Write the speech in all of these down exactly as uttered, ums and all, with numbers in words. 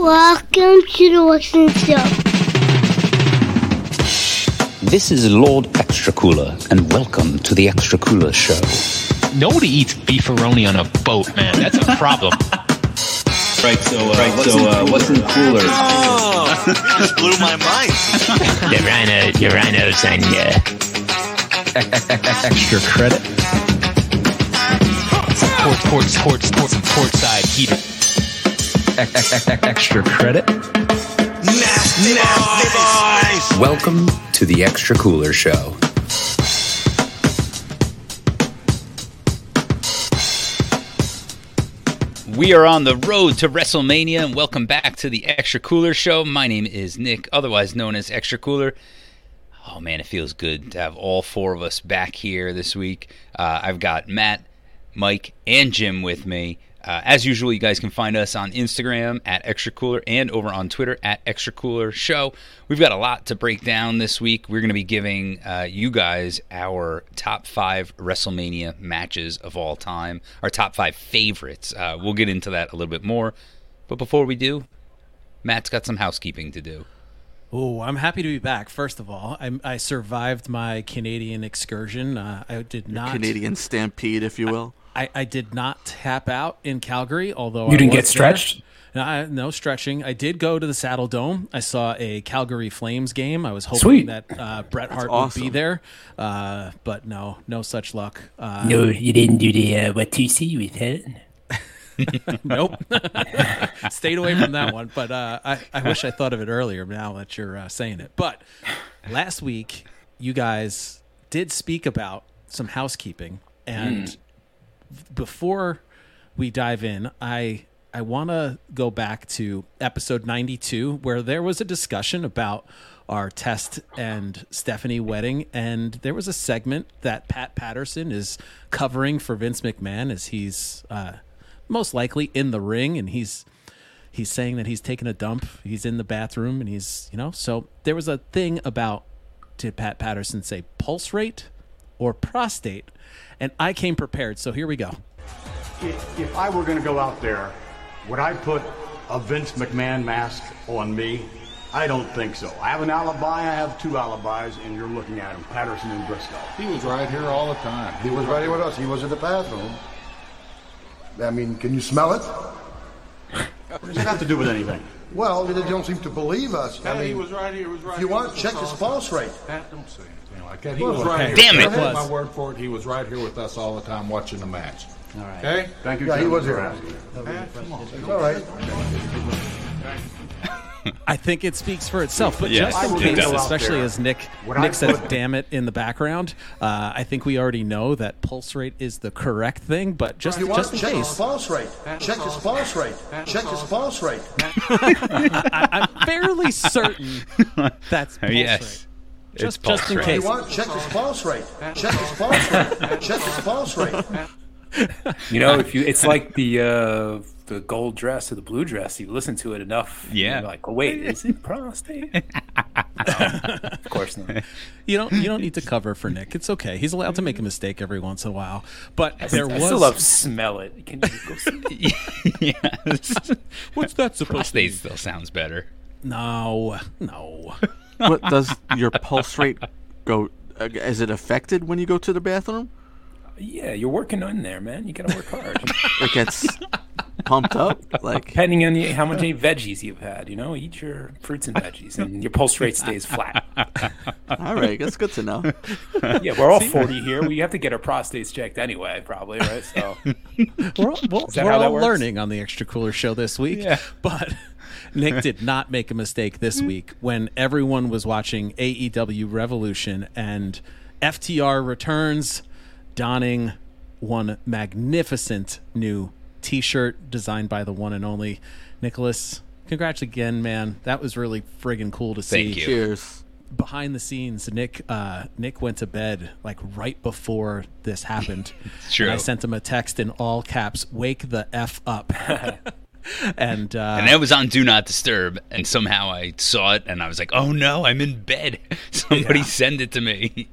Welcome to the Wrestling Show. This is Lord ExtraCooler, and welcome to the ExtraCooler Show. Nobody eats beefaroni on a boat, man. That's a problem. Right, so, uh, right, what's, so in uh, what's in the cooler? Oh, that blew my mind. The rhino, the rhinos on you. Extra credit. Port, port, port, port, port side heater. Extra credit. Nasty, nasty boys. Welcome to the Extra Cooler Show. We are on the road to WrestleMania, and welcome back to the Extra Cooler Show. My name is Nick, otherwise known as Extra Cooler. Oh, man, it feels good to have all four of us back here this week. Uh, I've got Matt, Mike, and Jim with me. Uh, as usual, you guys can find us on Instagram at Extra Cooler and over on Twitter at Extra Cooler Show. We've got a lot to break down this week. We're going to be giving uh, you guys our top five WrestleMania matches of all time, our top five favorites. Uh, we'll get into that a little bit more. But before we do, Matt's got some housekeeping to do. Oh, I'm happy to be back. First of all, I, I survived my Canadian excursion. Uh, I did Your not Canadian stampede, if you will. I, I, I did not tap out in Calgary, although you I didn't get stretched. No, I, no stretching. I did go to the Saddle Dome. I saw a Calgary Flames game. I was hoping Sweet. that uh, Bret Hart awesome. would be there, uh, but no, no such luck. Uh, no, you didn't do the uh, what you see with it. Nope. Stayed away from that one. But uh, I, I wish I thought of it earlier. Now that you're uh, saying it, but last week you guys did speak about some housekeeping and. Mm. Before we dive in, I I want to go back to episode ninety-two, where there was a discussion about our Test and Stephanie wedding, and there was a segment that Pat Patterson is covering for Vince McMahon as he's uh, most likely in the ring, and he's he's saying that he's taking a dump, he's in the bathroom, and he's, you know, so there was a thing about, did Pat Patterson say pulse rate or prostate? And I came prepared, so here we go. If, if I were going to go out there, would I put a Vince McMahon mask on me? I don't think so. I have an alibi. I have two alibis, and you're looking at him, Patterson and Briscoe. He was right here all the time. He was right here with us. He was in the bathroom. I mean, can you smell it? What does that have to do with anything? Well, they don't seem to believe us. I mean, he was right here. He was right if you here want, check his pulse rate. That don't say anything like that. He was right Damn here. Damn it! I had my word for it. He was right here with us all the time watching the match. All right. Okay. Thank you. Yeah, Jim. He was here. All right. I think it speaks for itself, but yeah, just in case, especially as Nick Nick says, "Damn it!" in the background. Uh, I think we already know that pulse rate is the correct thing, but just you just in check case, his pulse rate. Check his pulse rate. Check his pulse rate. I, I'm fairly certain that's pulse yes. rate. Just, it's pulse just in rate. case. You want, check his pulse rate. Check his pulse rate. Check his pulse rate. You know, if you, it's like the. Uh, the gold dress or the blue dress, you listen to it enough, yeah, and you're like, oh, wait, is it prostate? No, of course not. You don't you don't need to cover for Nick. It's okay. He's allowed to make a mistake every once in a while. But I, there I was... still love smell it. Can you go smell it? Yeah. What's that supposed prostate to be? Still sounds better. No. No. What does your pulse rate go... Uh, is it affected when you go to the bathroom? Yeah, you're working on there, man. You got to work hard. It gets... pumped up, like depending on the, how much veggies you've had, you know, eat your fruits and veggies, and your pulse rate stays flat. All right, that's good to know. Yeah, we're all forty here. We have to get our prostates checked anyway, probably, right? So we're all, we'll, Is that we're how that all works? Learning on the Extra Cooler Show this week, yeah. But Nick did not make a mistake this week when everyone was watching A E W Revolution and F T R returns, donning one magnificent new T-shirt designed by the one and only Nicholas. Congrats again, man. That was really friggin' cool to see. Thank you. Cheers. Behind the scenes, Nick uh, Nick went to bed like right before this happened. True. And I sent him a text in all caps, wake the F up. and uh, and that was on Do Not Disturb, and somehow I saw it, and I was like, oh no, I'm in bed. Somebody yeah. send it to me.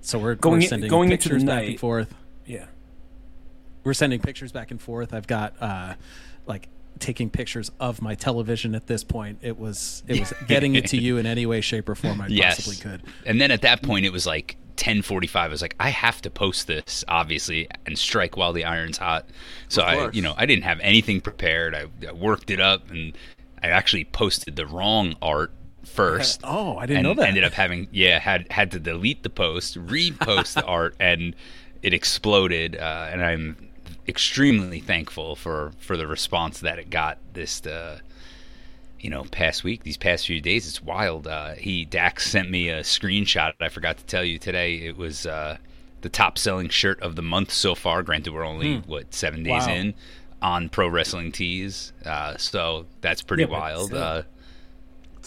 So we're going, we're sending in, going pictures into the night. Back and forth. Yeah. We're sending pictures back and forth. I've got uh, like taking pictures of my television at this point. It was it was getting it to you in any way, shape, or form I yes. possibly could. And then at that point, it was like ten forty-five. I was like, I have to post this, obviously, and strike while the iron's hot. So I, you know, I didn't have anything prepared. I, I worked it up, and I actually posted the wrong art first. Oh, I didn't know that. Ended up having yeah had had to delete the post, repost the art, and it exploded. Uh, and I'm extremely thankful for, for the response that it got this uh, you know past week, these past few days. It's wild. Uh, he Dax sent me a screenshot. I forgot to tell you today. It was uh, the top selling shirt of the month so far. Granted, we're only hmm. what seven days wow. in on Pro Wrestling Tees, uh, so that's pretty yeah, wild. Uh,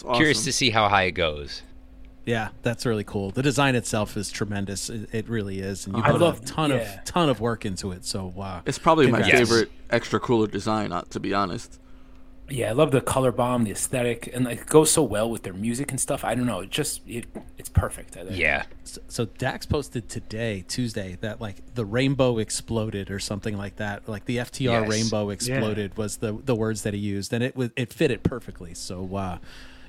awesome. Curious to see how high it goes. Yeah, that's really cool. The design itself is tremendous. It, it really is. And you put I love, a ton yeah. of ton of work into it. So wow. It's probably Congrats. my favorite Extra Cooler design, to be honest. Yeah, I love the color bomb, the aesthetic, and like, it goes so well with their music and stuff. I don't know. It just it, it's perfect. I think. Yeah. So, so Dax posted today, Tuesday, that like the rainbow exploded or something like that. Like the F T R yes. rainbow exploded yeah. was the, the words that he used, and it was it fit it perfectly. So uh,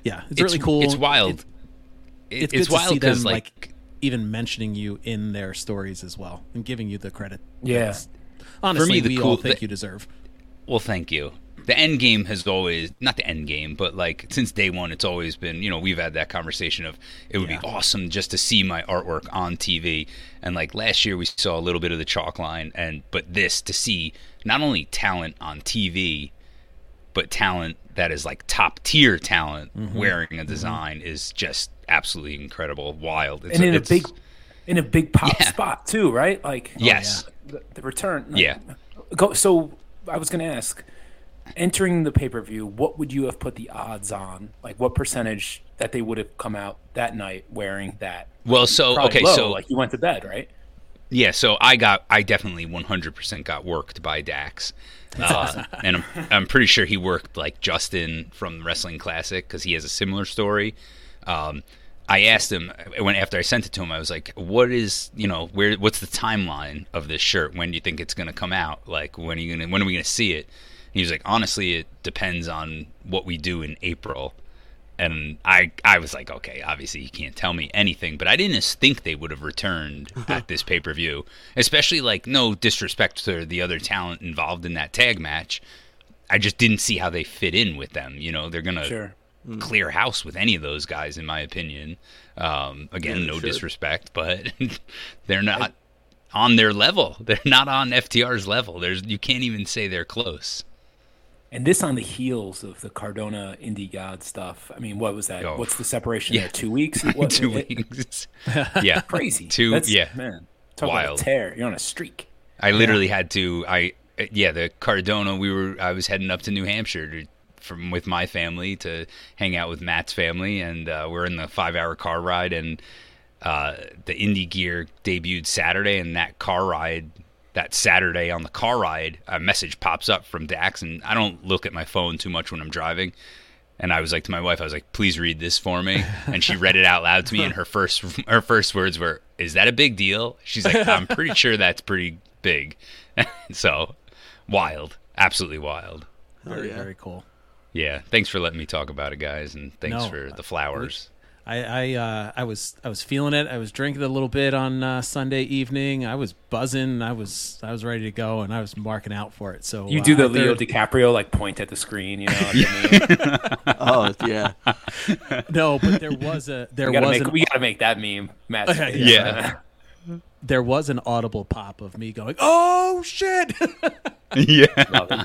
yeah, it's, it's really cool. It's wild. It, It's, it's good wild to see them, like, like, even mentioning you in their stories as well and giving you the credit. Yeah. That's, honestly, for me, the we cool, all think the, you deserve. Well, thank you. The end game has always, not the end game, but, like, since day one, it's always been, you know, we've had that conversation of it would yeah. be awesome just to see my artwork on T V. And, like, last year we saw a little bit of the chalk line, and but this, to see not only talent on T V, but talent that is, like, top-tier talent mm-hmm. wearing a design mm-hmm. is just absolutely incredible, wild, it's, and in it's, a big, in a big pop yeah. spot too, right? Like yes, oh, yeah. the, the return. Like, yeah. Go. So I was going to ask, entering the pay per view, what would you have put the odds on? Like what percentage that they would have come out that night wearing that? Well, so Probably okay, low, so like you went to bed, right? Yeah. So I got, I definitely one hundred percent got worked by Dax, uh, and I'm, I'm pretty sure he worked like Justin from the Wrestling Classic because he has a similar story. Um, I asked him when after I sent it to him, I was like, "What is you know where? What's the timeline of this shirt? When do you think it's gonna come out? Like when are you gonna? When are we gonna see it?" And he was like, "Honestly, it depends on what we do in April." And I, I was like, "Okay, obviously you can't tell me anything," but I didn't think they would have returned at this pay per view, especially like no disrespect to the other talent involved in that tag match. I just didn't see how they fit in with them. You know, they're gonna. Sure. Clear house with any of those guys, in my opinion. Um, again, yeah, no sure. disrespect, but they're not I, on their level. They're not on F T R's level. There's you can't even say they're close. And this on the heels of the Cardona Indie God stuff. I mean, what was that? Oh. What's the separation yeah. there? Two weeks? What, Two it, weeks. yeah, crazy. Two. That's, yeah, man. Talk Wild. About a tear. You're on a streak. I literally yeah. had to. I yeah, the Cardona. We were. I was heading up to New Hampshire to. From with my family to hang out with Matt's family, and uh, we're in the five-hour car ride. And uh, the Indie Gear debuted Saturday, and that car ride, that Saturday on the car ride, a message pops up from Dax, and I don't look at my phone too much when I'm driving. And I was like to my wife, I was like, "Please read this for me." And she read it out loud to me, and her first her first words were, "Is that a big deal?" She's like, "I'm pretty sure that's pretty big." So wild, absolutely wild. Very yeah. very cool. Yeah, thanks for letting me talk about it, guys, and thanks no, for the flowers. I I, uh, I was I was feeling it. I was drinking a little bit on uh, Sunday evening. I was buzzing. I was I was ready to go, and I was marking out for it. So you do uh, the Leo DiCaprio like point at the screen, you know? What I mean? Oh yeah. No, but there was a there we gotta was make, an, we gotta make that meme, Matt. yeah. yeah. There was an audible pop of me going, "Oh shit!" Yeah.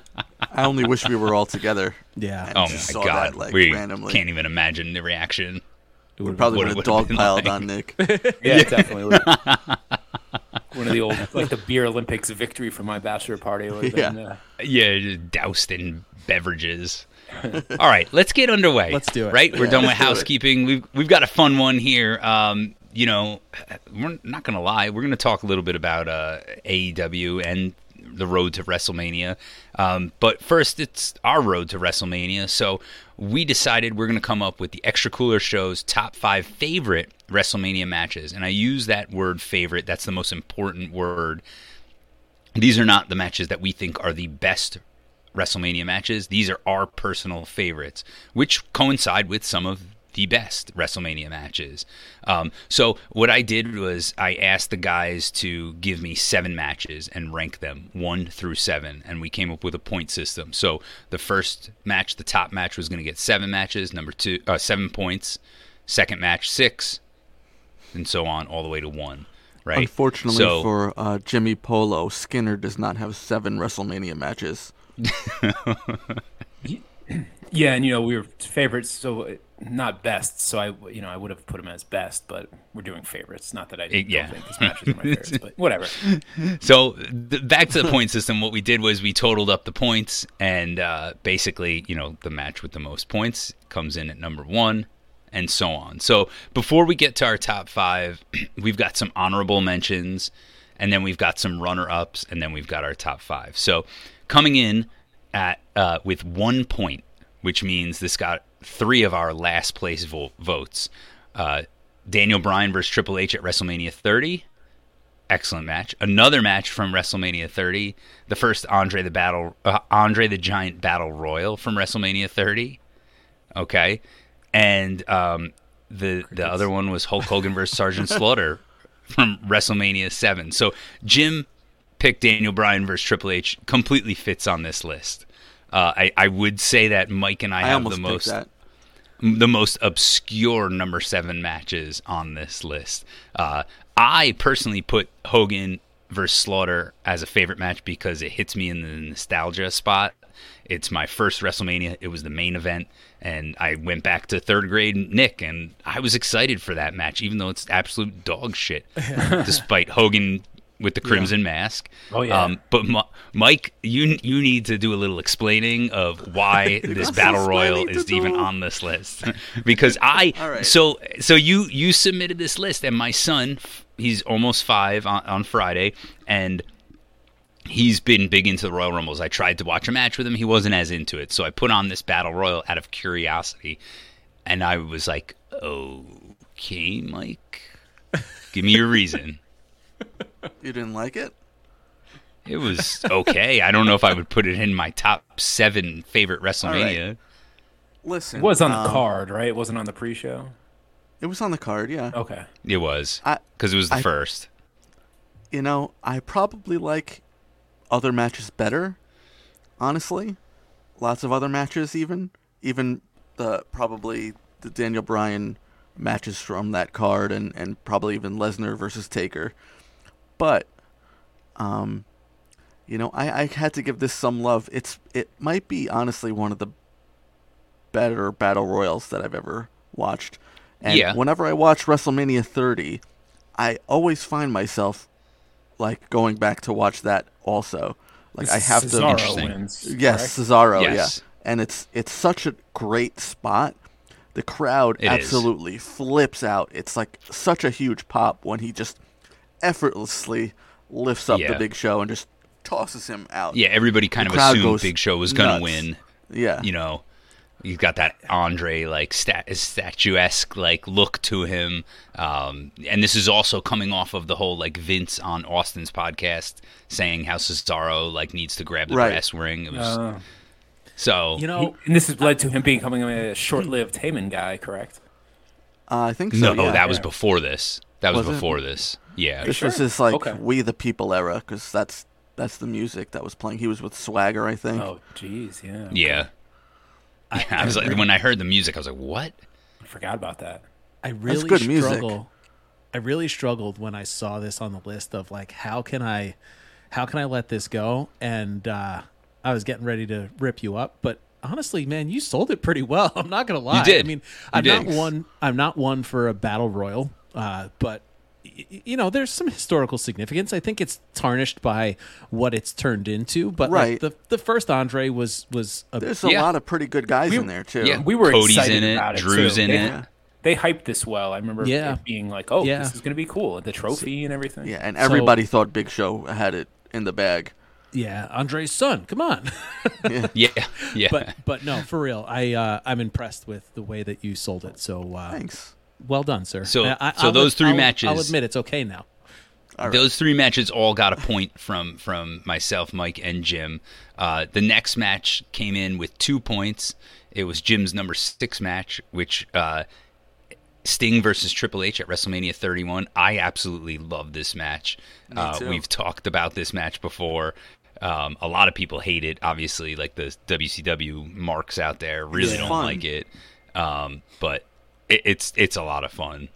I only wish we were all together. Yeah. Oh my god! That, like, we randomly. Can't even imagine the reaction. It we probably would have dogpiled like. on Nick. Yeah, definitely. One of the old, like the beer Olympics victory from my bachelor party. Yeah. Been, uh... Yeah, just doused in beverages. All right, let's get underway. Let's do it. Right, we're yeah, done with housekeeping. It. We've we've got a fun one here. Um, you know, we're not gonna lie. We're gonna talk a little bit about uh, A E W and. The road to WrestleMania. Um, but first, it's our road to WrestleMania. So we decided we're going to come up with the Extra Cooler Show's top five favorite WrestleMania matches. And I use that word favorite. That's the most important word. These are not the matches that we think are the best WrestleMania matches. These are our personal favorites, which coincide with some of the best WrestleMania matches. Um, so what I did was I asked the guys to give me seven matches and rank them one through seven, and we came up with a point system. So the first match, the top match, was going to get seven matches, number two, uh, seven points. Second match, six, and so on, all the way to one. Right. Unfortunately so, for uh, Jimmy Polo, Skinner does not have seven WrestleMania matches. Yeah, and you know we were favorites, so not best. So I, you know, I would have put him as best, but we're doing favorites. Not that I didn't yeah. think this match is my favorites, but whatever. So th- back to the point system. What we did was we totaled up the points, and uh, basically, you know, the match with the most points comes in at number one. And so on. So before we get to our top five, we've got some honorable mentions, and then we've got some runner-ups, and then we've got our top five. So coming in at uh, with one point, which means this got three of our last place vo- votes. Uh, Daniel Bryan versus Triple H at WrestleMania thirty. Excellent match. Another match from WrestleMania thirty. The first Andre the Battle, uh, Andre the Giant Battle Royal from WrestleMania thirty. Okay. And um, the the other one was Hulk Hogan versus Sergeant Slaughter from WrestleMania seven. So Jim picked Daniel Bryan versus Triple H. Completely fits on this list. Uh, I I would say that Mike and I, I have the most that. the most obscure number seven matches on this list. Uh, I personally put Hogan versus Slaughter as a favorite match because it hits me in the nostalgia spot. It's my first WrestleMania. It was the main event, and I went back to third grade Nick, and I was excited for that match, even though it's absolute dog shit, despite Hogan with the crimson yeah. mask. Oh, yeah. Um, but, Ma- Mike, you you need to do a little explaining of why this Battle Royal is do. even on this list. Because I right. – so so you, you submitted this list, and my son, he's almost five on, on Friday, and – he's been big into the Royal Rumbles. I tried to watch a match with him. He wasn't as into it. So I put on this Battle Royal out of curiosity. And I was like, okay, Mike, give me your reason. You didn't like it? It was okay. I don't know if I would put it in my top seven favorite WrestleMania. Right. Listen, it was on um, the card, right? It wasn't on the pre-show? It was on the card, yeah. Okay. It was. Because it was the I, first. You know, I probably like... other matches better, honestly. Lots of other matches, even even the probably the Daniel Bryan matches from that card, and, and probably even Lesnar versus Taker. But, um, you know, I, I had to give this some love. It's it might be honestly one of the better battle royals that I've ever watched. And yeah. whenever I watch WrestleMania thirty, I always find myself like going back to watch that. Also, like I have Cesaro to. Wins, yes, correct? Cesaro. Yes. Yeah, and it's it's such a great spot. The crowd it absolutely is. flips out. It's like such a huge pop when he just effortlessly lifts up yeah. the Big Show and just tosses him out. Yeah, everybody kind the of assumed Big Show was gonna nuts. win. Yeah, you know, you've got that Andre like stat- statuesque like look to him, um, and this is also coming off of the whole like Vince on Austin's podcast saying how Cesaro like needs to grab the right. brass ring. It was, uh, so you know, and this has led to him becoming a short-lived Heyman guy, correct? Uh, I think so. No, yeah, that yeah. was before this. That was, was before it? this. Yeah, this sure? was his like okay. We the People era because that's that's the music that was playing. He was with Swagger, I think. Oh, jeez, yeah, okay. yeah. I, I was I like, really, when I heard the music, I was like, "What?" I forgot about that. I really struggle. Music. I really struggled when I saw this on the list of like, how can I, how can I let this go? And uh, I was getting ready to rip you up, but honestly, man, you sold it pretty well. I'm not gonna lie. You did. I mean, you I'm did. not one. I'm not one for a battle royal, uh, but y- you know, there's some historical significance. I think it's tarnished by what it's turned into. But right. like the the first Andre was was a, there's a yeah. lot of pretty good guys we, in there too. Yeah, we were Cody's excited in it, about it. Drew's too. in they, it. They hyped this well. I remember yeah. it being like, "Oh, yeah. this is going to be cool." The trophy and everything. Yeah, and everybody so, thought Big Show had it in the bag. Yeah, Andre's son. Come on. yeah. yeah, yeah. But but no, for real, I uh, I'm impressed with the way that you sold it. So uh, thanks. Well done, sir. So, I, so I'll, those three I'll, matches. I'll admit it's okay now. All right. Those three matches all got a point from from myself, Mike, and Jim. Uh, the next match came in with two points. It was Jim's number six match, which uh, Sting versus Triple H at WrestleMania thirty-one. I absolutely love this match. Uh, we've talked about this match before. Um, a lot of people hate it, obviously, like the W C W marks out there really don't fun. like it. Um, but it, it's it's a lot of fun.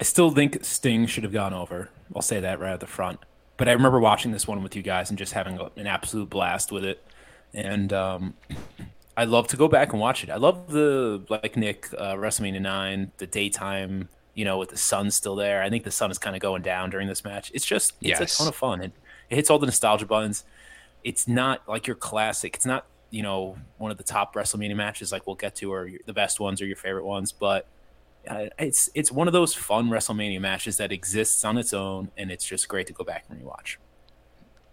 I still think Sting should have gone over. I'll say that right at the front. But I remember watching this one with you guys and just having an absolute blast with it. And um, I love to go back and watch it. I love the, like Nick, uh, WrestleMania nine, the daytime, you know, with the sun still there. I think the sun is kind of going down during this match. It's just, it's yes. a ton of fun. It, it hits all the nostalgia buttons. It's not like your classic. It's not, you know, one of the top WrestleMania matches like we'll get to, or the best ones or your favorite ones. But it's it's one of those fun WrestleMania matches that exists on its own, and it's just great to go back and rewatch.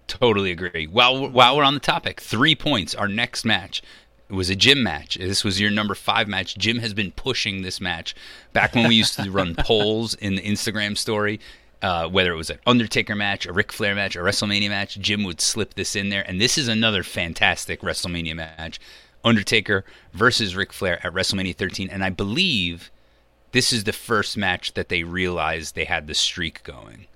Totally agree. While while we're on the topic, three points. Our next match was a Jim match. This was your number five match. Jim has been pushing this match back when we used to run polls in the Instagram story. Uh, whether it was an Undertaker match, a Ric Flair match, a WrestleMania match, Jim would slip this in there. And this is another fantastic WrestleMania match. Undertaker versus Ric Flair at WrestleMania thirteen. And I believe this is the first match that they realized they had the streak going.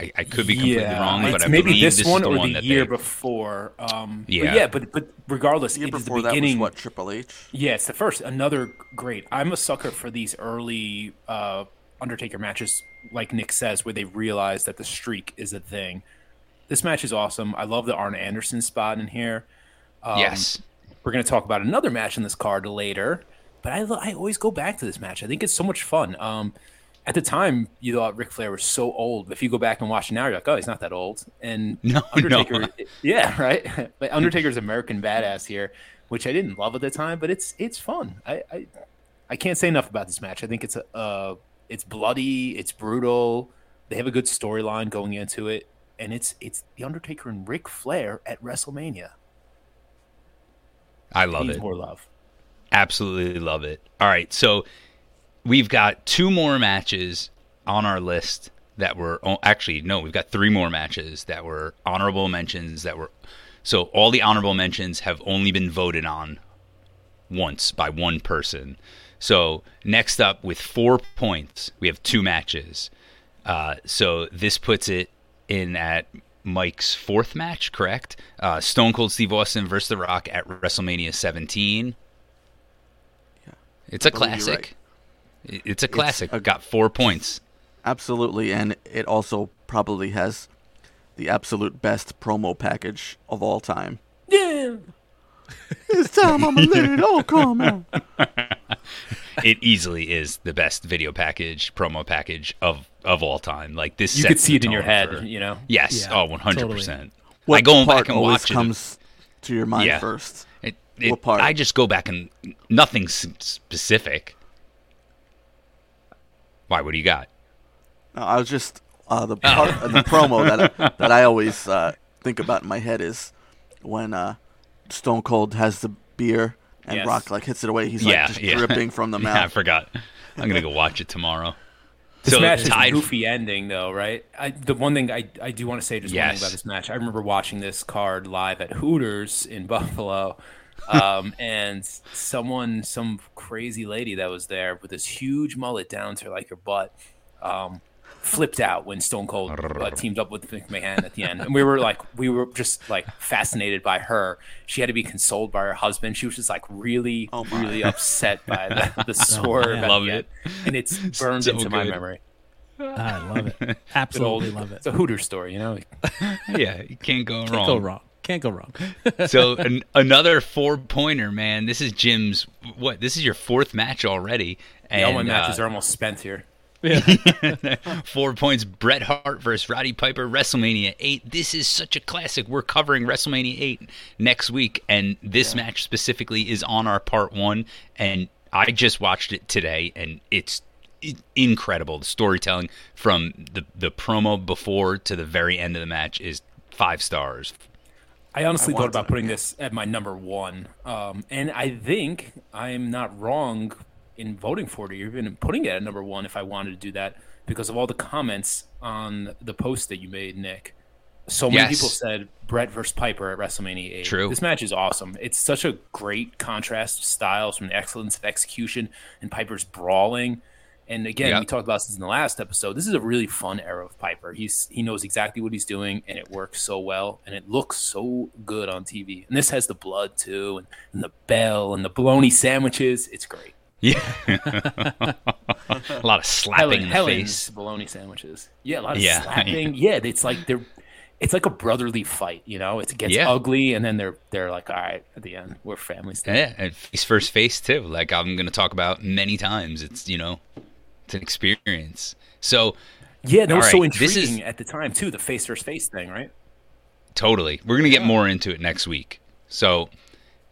I, I could be completely yeah. wrong, but it's I maybe believe this, this one is the or one the that year they... before. Um, yeah, but yeah, but but regardless, the year it before is the beginning. That was what, Triple H? Yeah, it's the first. Another great. I'm a sucker for these early uh, Undertaker matches, like Nick says, where they realize that the streak is a thing. This match is awesome. I love the Arn Anderson spot in here. Um, yes, we're going to talk about another match in this card later. But I, I always go back to this match. I think it's so much fun. Um, at the time, you thought Ric Flair was so old. If you go back and watch it now, you're like, oh, he's not that old. And no, Undertaker, no. yeah, right? But Undertaker's American Badass here, which I didn't love at the time, but it's it's fun. I I, I can't say enough about this match. I think it's a, uh, it's bloody, it's brutal. They have a good storyline going into it, and it's it's the Undertaker and Ric Flair at WrestleMania. I love it. Needs more love. Absolutely love it. All right, so we've got two more matches on our list that were actually no, we've got three more matches that were honorable mentions that were so all the honorable mentions have only been voted on once by one person. So next up with four points, we have two matches. Uh, so this puts it in at Mike's fourth match, correct? Uh, Stone Cold Steve Austin versus The Rock at WrestleMania seventeen. It's a classic. Right. It's a classic. It's a, got four points. Absolutely, and it also probably has the absolute best promo package of all time. Yeah. It's time I'm going to let it all come out. It easily is the best video package, promo package of, of all time. Like this, you could see it in your head, for, you know? Yes, yeah, oh, one hundred percent. Totally. What I go back and watch comes it. To your mind yeah. first? It, what part? I just go back and nothing specific. Why? What do you got? No, I was just uh, the part, oh. the promo that I, that I always uh, think about in my head is when uh, Stone Cold has the beer and yes. Rock like hits it away. He's yeah, like just yeah. dripping from the mouth. Yeah, I forgot. I'm gonna go watch it tomorrow. This so match is a goofy ending, though, right? I, the one thing I, I do want to say just yes. one thing about this match. I remember watching this card live at Hooters in Buffalo. um, and someone, some crazy lady that was there with this huge mullet down to like her butt, um, flipped out when Stone Cold uh, teamed up with McMahon at the end. And we were like, we were just like fascinated by her. She had to be consoled by her husband. She was just like really, oh really upset by the, the swerve. Oh, I love it. End. And it's burned so into good. my memory. I love it. Absolutely love it. It's a Hooters story, you know? Yeah, you can't go can't wrong. Can't go wrong. Can't go wrong. So an, another four-pointer, man. This is Jim's – what? This is your fourth match already. And, the Owen matches uh, are almost spent here. Yeah. Four points. Bret Hart versus Roddy Piper, WrestleMania eight. This is such a classic. We're covering WrestleMania eight next week, and this yeah. match specifically is on our part one. And I just watched it today, and it's incredible. The storytelling from the, the promo before to the very end of the match is five stars. I honestly I thought about putting this at my number one, um, and I think I'm not wrong in voting for it, or even putting it at number one if I wanted to do that, because of all the comments on the post that you made, Nick. So many yes. people said Bret versus Piper at WrestleMania eight. True. This match is awesome. It's such a great contrast of styles, from the excellence of execution and Piper's brawling. And again, yep. we talked about this in the last episode. This is a really fun era of Piper. He's he knows exactly what he's doing, and it works so well, and it looks so good on T V. And this has the blood too, and, and the bell, and the bologna sandwiches. It's great. Yeah, a lot of slapping Helen, in the Helen's face. Bologna sandwiches. Yeah, a lot of yeah. slapping. Yeah, it's like they're. It's like a brotherly fight, you know. It gets yeah. ugly, and then they're they're like, all right, at the end, we're family stuff. Yeah, and face first face too. Like I'm gonna talk about many times. It's you know, it's an experience. So yeah, that was right, so intriguing is, at the time too. The face first face thing, right? Totally. We're gonna get more into it next week. So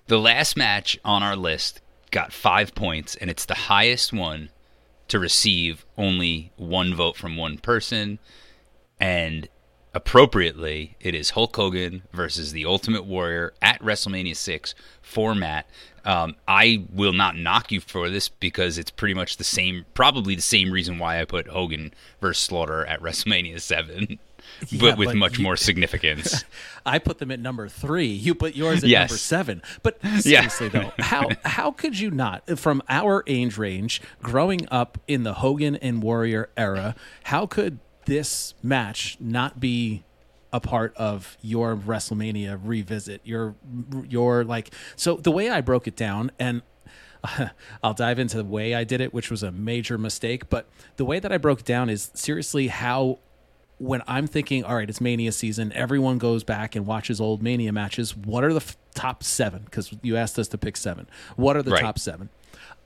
the last match on our list got five points, and it's the highest one to receive only one vote from one person, and. Appropriately, it is Hulk Hogan versus The Ultimate Warrior at WrestleMania six format. Um, I will not knock you for this because it's pretty much the same, probably the same reason why I put Hogan versus Slaughter at WrestleMania seven, yeah, but with but much you, more significance. I put them at number three. You put yours at yes. number seven. But seriously, yeah. though, how how could you not, from our age range, growing up in the Hogan and Warrior era, how could this match not be a part of your WrestleMania revisit? Your, your like, so the way I broke it down, and uh, I'll dive into the way I did it, which was a major mistake, but the way that I broke it down is seriously how, when I'm thinking, all right, it's Mania season, everyone goes back and watches old Mania matches. What are the f- top seven? Because you asked us to pick seven. What are the right. top seven?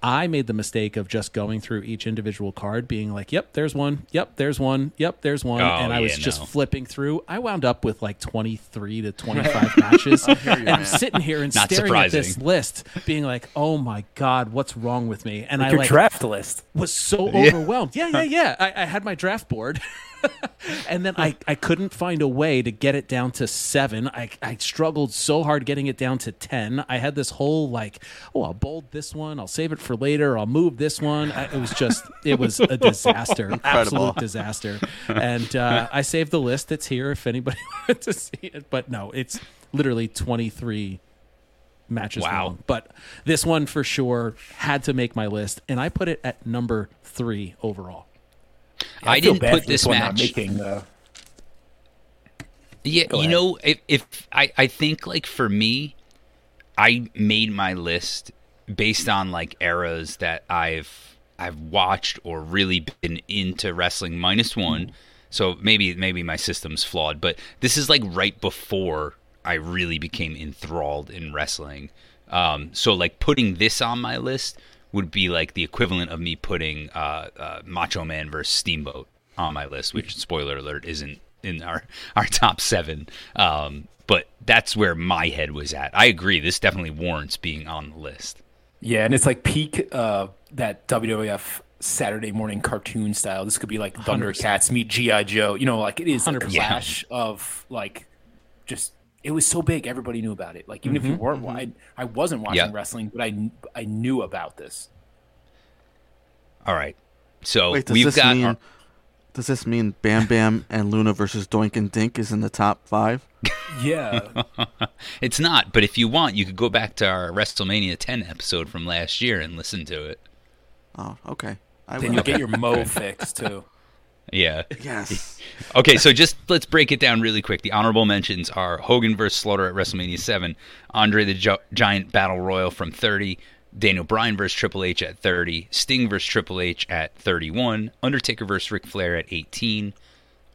I made the mistake of just going through each individual card, being like, yep, there's one, yep, there's one, yep, there's one, oh, and I yeah, was just no. flipping through. I wound up with like twenty-three to twenty-five matches, and man. I'm sitting here and Not staring surprising. at this list, being like, oh my God, what's wrong with me? And like I your like, draft list was so yeah. overwhelmed. Yeah, yeah, yeah. I, I had my draft board. And then I, I couldn't find a way to get it down to seven. I, I struggled so hard getting it down to ten. I had this whole like, oh, I'll bold this one. I'll save it for later. I'll move this one. I, it was just, it was a disaster. Incredible. Absolute disaster. And uh, I saved the list. It's here if anybody wanted to see it. But no, it's literally twenty-three matches wow. long. But this one for sure had to make my list. And I put it at number three overall. Yeah, I, I didn't put this match. Not making the... Yeah, Go you ahead. know, if, if I, I think like for me, I made my list based on like eras that I've I've watched or really been into wrestling minus one. So maybe maybe my system's flawed, but this is like right before I really became enthralled in wrestling. Um, so like putting this on my list would be like the equivalent of me putting uh, uh, Macho Man versus Steamboat on my list, which, spoiler alert, isn't in our, our top seven. Um, but that's where my head was at. I agree. This definitely warrants being on the list. Yeah, and it's like peak uh, that W W F Saturday morning cartoon style. This could be like Thundercats one hundred percent meet G I. Joe. You know, like it is a clash yeah. of like just... It was so big, everybody knew about it. Like even mm-hmm, if you weren't, mm-hmm. I, I wasn't watching yep. wrestling, but I I knew about this. All right, so Wait, does we've this got. Mean, our... Does this mean Bam Bam and Luna versus Doink and Dink is in the top five? Yeah, it's not. But if you want, you could go back to our WrestleMania ten episode from last year and listen to it. Oh, okay. I then you'll get your mo fix too. Yeah. Yes. Okay, so just let's break it down really quick. The honorable mentions are Hogan versus Slaughter at WrestleMania seven, Andre the Gi- Giant Battle Royal from thirty, Daniel Bryan versus Triple H at thirty, Sting versus Triple H at thirty-one, Undertaker versus Ric Flair at eighteen,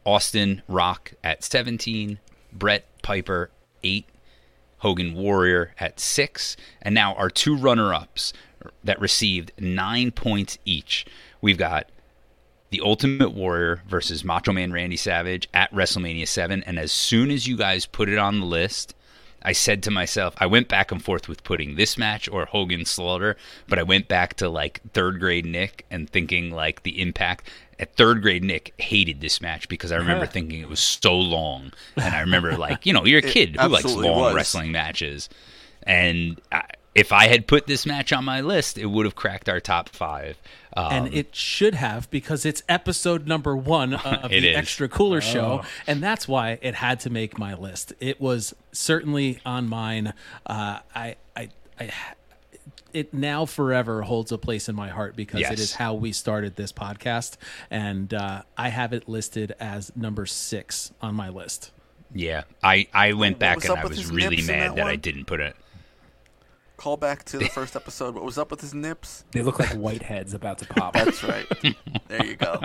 Austin Rock at seventeen, Bret Piper eight, Hogan Warrior at six, and now our two runner-ups that received nine points each. We've got The Ultimate Warrior versus Macho Man Randy Savage at WrestleMania seven. And as soon as you guys put it on the list, I said to myself, I went back and forth with putting this match or Hogan Slaughter, but I went back to like third grade Nick and thinking like the impact. At third grade Nick hated this match because I remember thinking it was so long. And I remember like, you know, you're a kid who likes long was. wrestling matches. And I, if I had put this match on my list, it would have cracked our top five. Um, and it should have, because it's episode number one of the is. Extra Cooler oh. Show, and that's why it had to make my list. It was certainly on mine. Uh, I, I, I, it now forever holds a place in my heart because yes. it is how we started this podcast, and uh, I have it listed as number six on my list. Yeah, I, I went back and I was really mad that, that I didn't put it. Call back to the first episode. What was up with his nips? They look like whiteheads about to pop. That's right. There you go.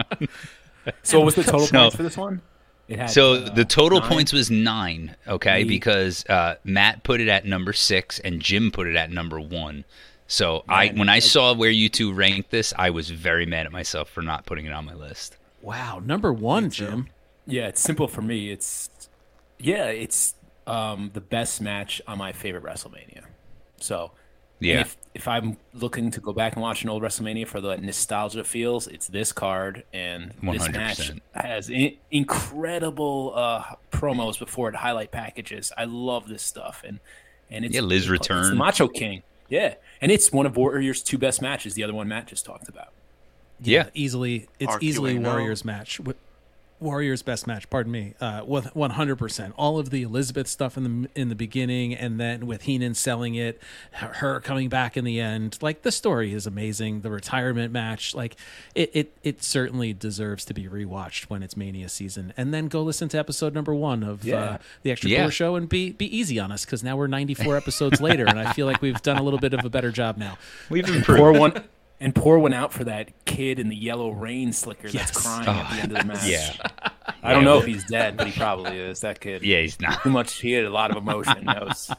So what was the total so, points for this one? It had, so uh, the total nine? points was nine, okay, Eight. because uh, Matt put it at number six and Jim put it at number one. So Man, I when I, I saw where you two ranked this, I was very mad at myself for not putting it on my list. Wow, number one, it's, Jim. Yeah, it's simple for me. It's Yeah, it's um, the best match on my favorite WrestleMania. So yeah. if, if I'm looking to go back and watch an old WrestleMania for the nostalgia feels, it's this card. And this one hundred percent match has in- incredible uh, promos before it, highlight packages. I love this stuff. And and it's, yeah, Liz it's, Return. It's the Macho King. Yeah. And it's one of Warrior's two best matches. The other one Matt just talked about. Yeah. yeah. easily. It's R Q A easily no. Warrior's match. Warrior's best match, pardon me, uh, with one hundred percent. All of the Elizabeth stuff in the in the beginning, and then with Heenan selling it, her coming back in the end. Like, the story is amazing. The retirement match, like, it it, it certainly deserves to be rewatched when it's Mania season. And then go listen to episode number one of yeah. uh, the Extra yeah. Cooler Show and be be easy on us, because now we're ninety-four episodes later, and I feel like we've done a little bit of a better job now. We've improved. Pour one. And pour one out for that kid in the yellow rain slicker yes. that's crying oh, at the end of the match. Yeah. I don't know if he's dead, but he probably is. That kid. Yeah, he's not. Too much. He had a lot of emotion. That was...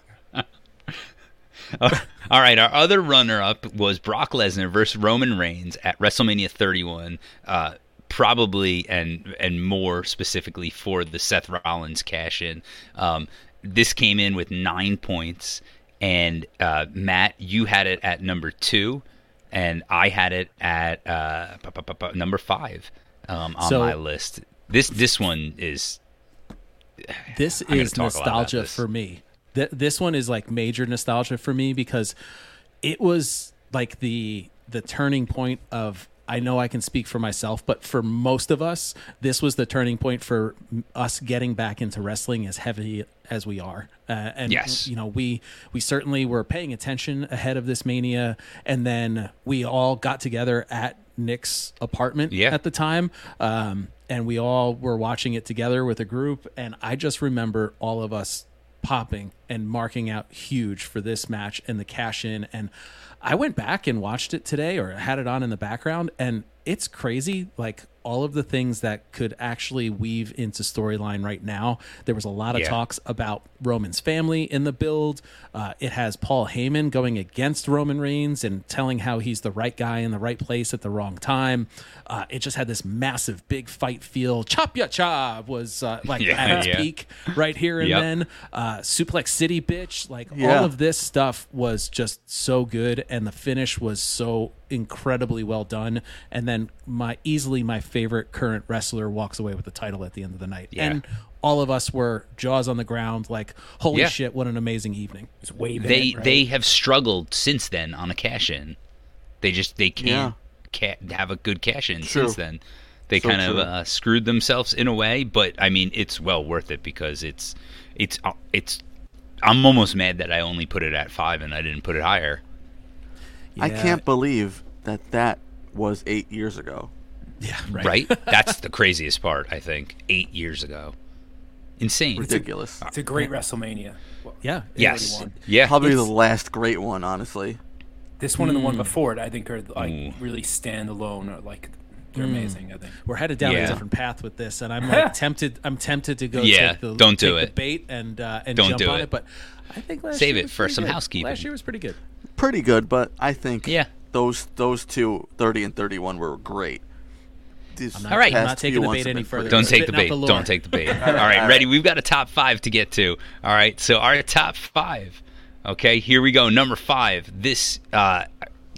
All right. Our other runner-up was Brock Lesnar versus Roman Reigns at WrestleMania thirty-one, uh, probably and and more specifically for the Seth Rollins cash-in. Um, this came in with nine points, and uh, Matt, you had it at number two. And I had it at uh, p- p- p- number five um, on so, my list. This this one is this is nostalgia this. for me. Th- this one is like major nostalgia for me, because it was like the the turning point of. I know I can speak for myself, but for most of us, this was the turning point for us getting back into wrestling as heavy as we are. Uh, and, yes. you know, we, we certainly were paying attention ahead of this Mania. And then we all got together at Nick's apartment yeah. at the time. Um, and we all were watching it together with a group. And I just remember all of us popping and marking out huge for this match and the cash in. And I went back and watched it today, or had it on in the background, and it's crazy, like all of the things that could actually weave into storyline right now. There was a lot of yeah. talks about Roman's family in the build. Uh, it has Paul Heyman going against Roman Reigns and telling how he's the right guy in the right place at the wrong time. Uh, it just had this massive big fight feel. Chop ya chop was uh, like yeah, at its yeah. peak right here and yep. then. Uh, Suplex City bitch. Like yeah. all of this stuff was just so good, and the finish was so incredibly well done. And then my easily my favorite current wrestler walks away with the title at the end of the night. Yeah. And all of us were jaws on the ground like, holy yeah. shit, what an amazing evening. It's way better. They right? they have struggled since then on a cash in. They just they can't, yeah. can't have a good cash in since then. They so kind true. of uh, screwed themselves in a way, but I mean it's well worth it, because it's it's uh, it's I'm almost mad that I only put it at five and I didn't put it higher. Yeah. I can't believe that that was eight years ago. Yeah, right. right? That's the craziest part, I think. Eight years ago. Insane. Ridiculous. It's a, it's a great WrestleMania. Well, yeah. Yes. Yeah. Probably it's, the last great one, honestly. This one mm. and the one before it, I think, are like mm. really stand alone. Or like, they're mm. amazing, I think. We're headed down yeah. a different path with this, and I'm like tempted I'm tempted to go yeah, take the, don't do take it. the bait and, uh, and don't jump do on it. it. But I think last Save year it was for some good. housekeeping. Last year was pretty good. Pretty good, but I think yeah. those those two, thirty and thirty-one, were great. I'm not, right. I'm not taking the bait any further. Don't take the bait. Don't take the bait. All right, ready? We've got a top five to get to. All right, so our top five. Okay, here we go. Number five. This uh,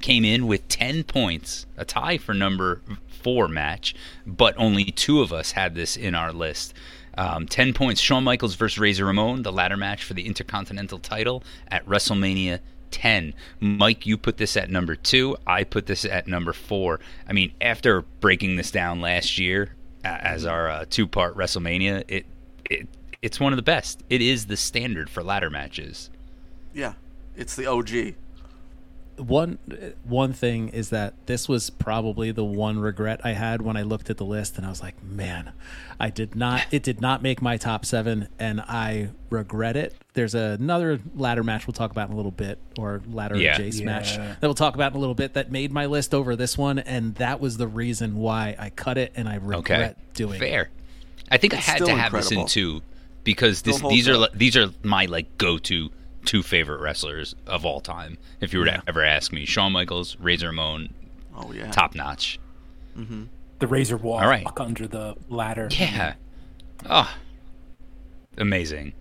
came in with ten points, a tie for number four match, but only two of us had this in our list. Um, ten points, Shawn Michaels versus Razor Ramon, the ladder match for the Intercontinental title at WrestleMania ten. Mike, you put this at number two. I put this at number four. I mean, after breaking this down last year as our uh, two-part WrestleMania, it, it it's one of the best. It is the standard for ladder matches. Yeah, it's the O G. One one thing is that this was probably the one regret I had when I looked at the list, and I was like, man, I did not. It did not make my top seven, and I regret it. There's another ladder match we'll talk about in a little bit, or ladder yeah. Jace yeah. match that we'll talk about in a little bit that made my list over this one, and that was the reason why I cut it, and I regret okay. doing Fair. It. I think it's I had to have incredible. This in two because this, these are these are my like go-to. Two favorite wrestlers of all time. If you were to ever ask me, Shawn Michaels, Razor Ramon, oh yeah, top notch. Mm-hmm. The Razor walk all right. under the ladder. Yeah, oh, amazing.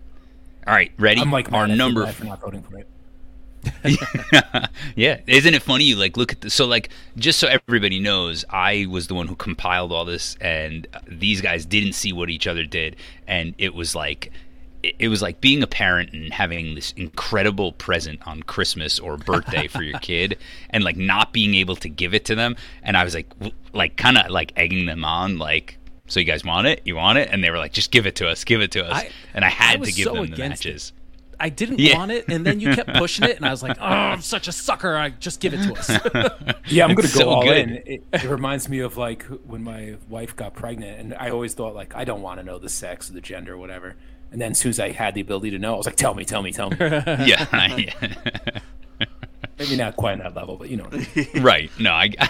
All right, ready? I'm like, our number. F- not voting for it. Yeah, isn't it funny? You like look at the so like just so everybody knows, I was the one who compiled all this, and these guys didn't see what each other did, and it was like. It was like being a parent and having this incredible present on Christmas or birthday for your kid and like not being able to give it to them. And I was like, like kind of like egging them on, like, so you guys want it? You want it? And they were like, just give it to us, give it to us. I, and I had I to give so them the matches. It. I didn't yeah. want it, and then you kept pushing it, and I was like, oh, I'm such a sucker. I just give it to us. Yeah, I'm going to go so all good. In. It, it reminds me of, like, when my wife got pregnant, and I always thought, like, I don't want to know the sex or the gender or whatever. And then as soon as I had the ability to know, I was like, tell me, tell me, tell me. Yeah. Right, yeah. Maybe not quite on that level, but you know. Right. No, I, I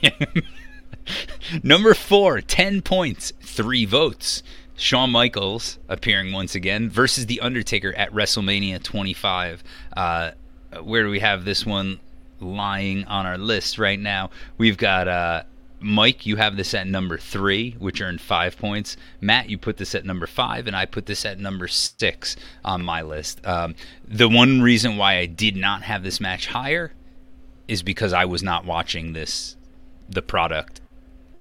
yeah. Number four, ten points, three votes. Shawn Michaels appearing once again versus The Undertaker at WrestleMania twenty-five. Uh, where do we have this one lying on our list right now? We've got... Uh, Mike, you have this at number three, which earned five points. Matt, you put this at number five, and I put this at number six on my list. Um, the one reason why I did not have this match higher is because I was not watching this, the product,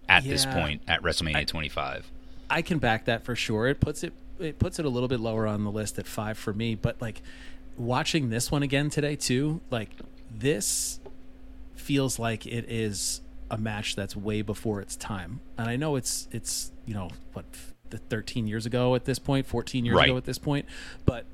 at yeah, this point at WrestleMania I, twenty-five. I can back that for sure. It puts it it puts it a little bit lower on the list at five for me. But like watching this one again today too, like this feels like it is. A match that's way before its time, and I know it's it's you know what, thirteen years ago at this point, fourteen years right. ago at this point, but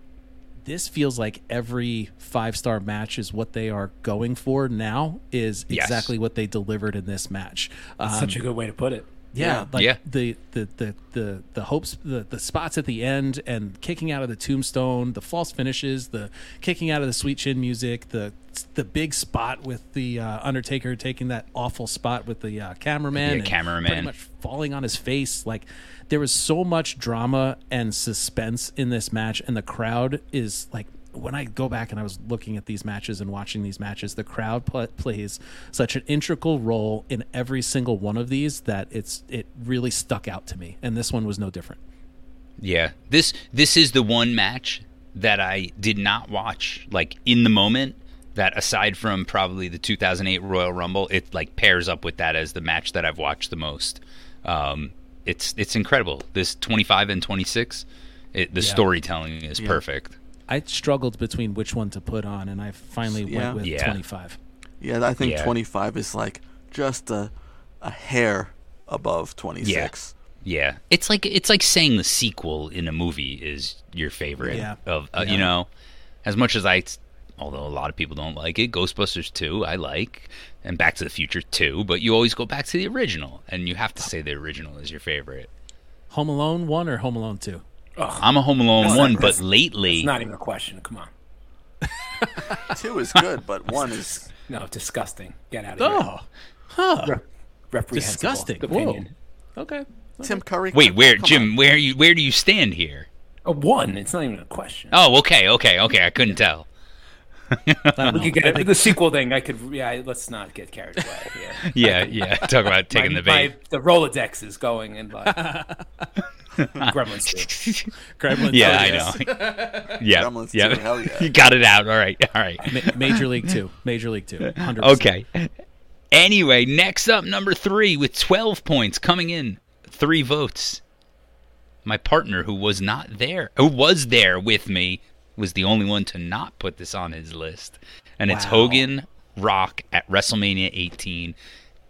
this feels like every five-star match is what they are going for now is yes. exactly what they delivered in this match. That's um, such a good way to put it. Yeah, yeah. like yeah. the the the the the hopes, the the spots at the end, and kicking out of the tombstone, the false finishes, the kicking out of the sweet chin music, the. The big spot with the uh, Undertaker taking that awful spot with the uh, cameraman, yeah, cameraman, and pretty much falling on his face. Like there was so much drama and suspense in this match, and the crowd is like. When I go back and I was looking at these matches and watching these matches, the crowd pl- plays such an integral role in every single one of these that it's it really stuck out to me, and this one was no different. Yeah, this this is the one match that I did not watch like in the moment. That aside from probably the two thousand eight Royal Rumble, it like pairs up with that as the match that I've watched the most. Um, it's it's incredible. This twenty-five and twenty-six, it, the yeah. storytelling is yeah. perfect. I struggled between which one to put on, and I finally yeah. went with yeah. twenty-five. Yeah, I think yeah. twenty-five is like just a a hair above twenty-six. Yeah, yeah. It's like it's like saying the sequel in a movie is your favorite. Yeah. Of uh, yeah. you know, as much as I. Although a lot of people don't like it, Ghostbusters two I like, and Back to the Future two, but you always go back to the original, and you have to say the original is your favorite. Home Alone one or Home Alone two? Ugh. I'm a Home Alone one, but it's, lately... It's not even a question, come on. two is good, but one is... No, disgusting. Get out of here. Oh, huh. Re- reprehensible. Disgusting. Opinion. Whoa. Okay. Tim Curry... Wait, where, Jim, where, are you, where do you stand here? A one, it's not even a question. Oh, okay, okay, okay, I couldn't tell. We could get think... the sequel thing. I could, yeah. Let's not get carried away. Yeah, yeah, yeah. Talk about taking my, the bait. My, the Rolodex is going and like Gremlins. Gremlins. Yeah, I know. Yeah, Gremlins. Yeah, two, hell yeah. You got it out. All right, all right. Ma- Major League Two. Major League Two. one hundred percent. Okay. Anyway, next up, number three with twelve points coming in, three votes. My partner, who was not there, who was there with me, was the only one to not put this on his list. And wow. It's Hogan, Rock at WrestleMania eighteen.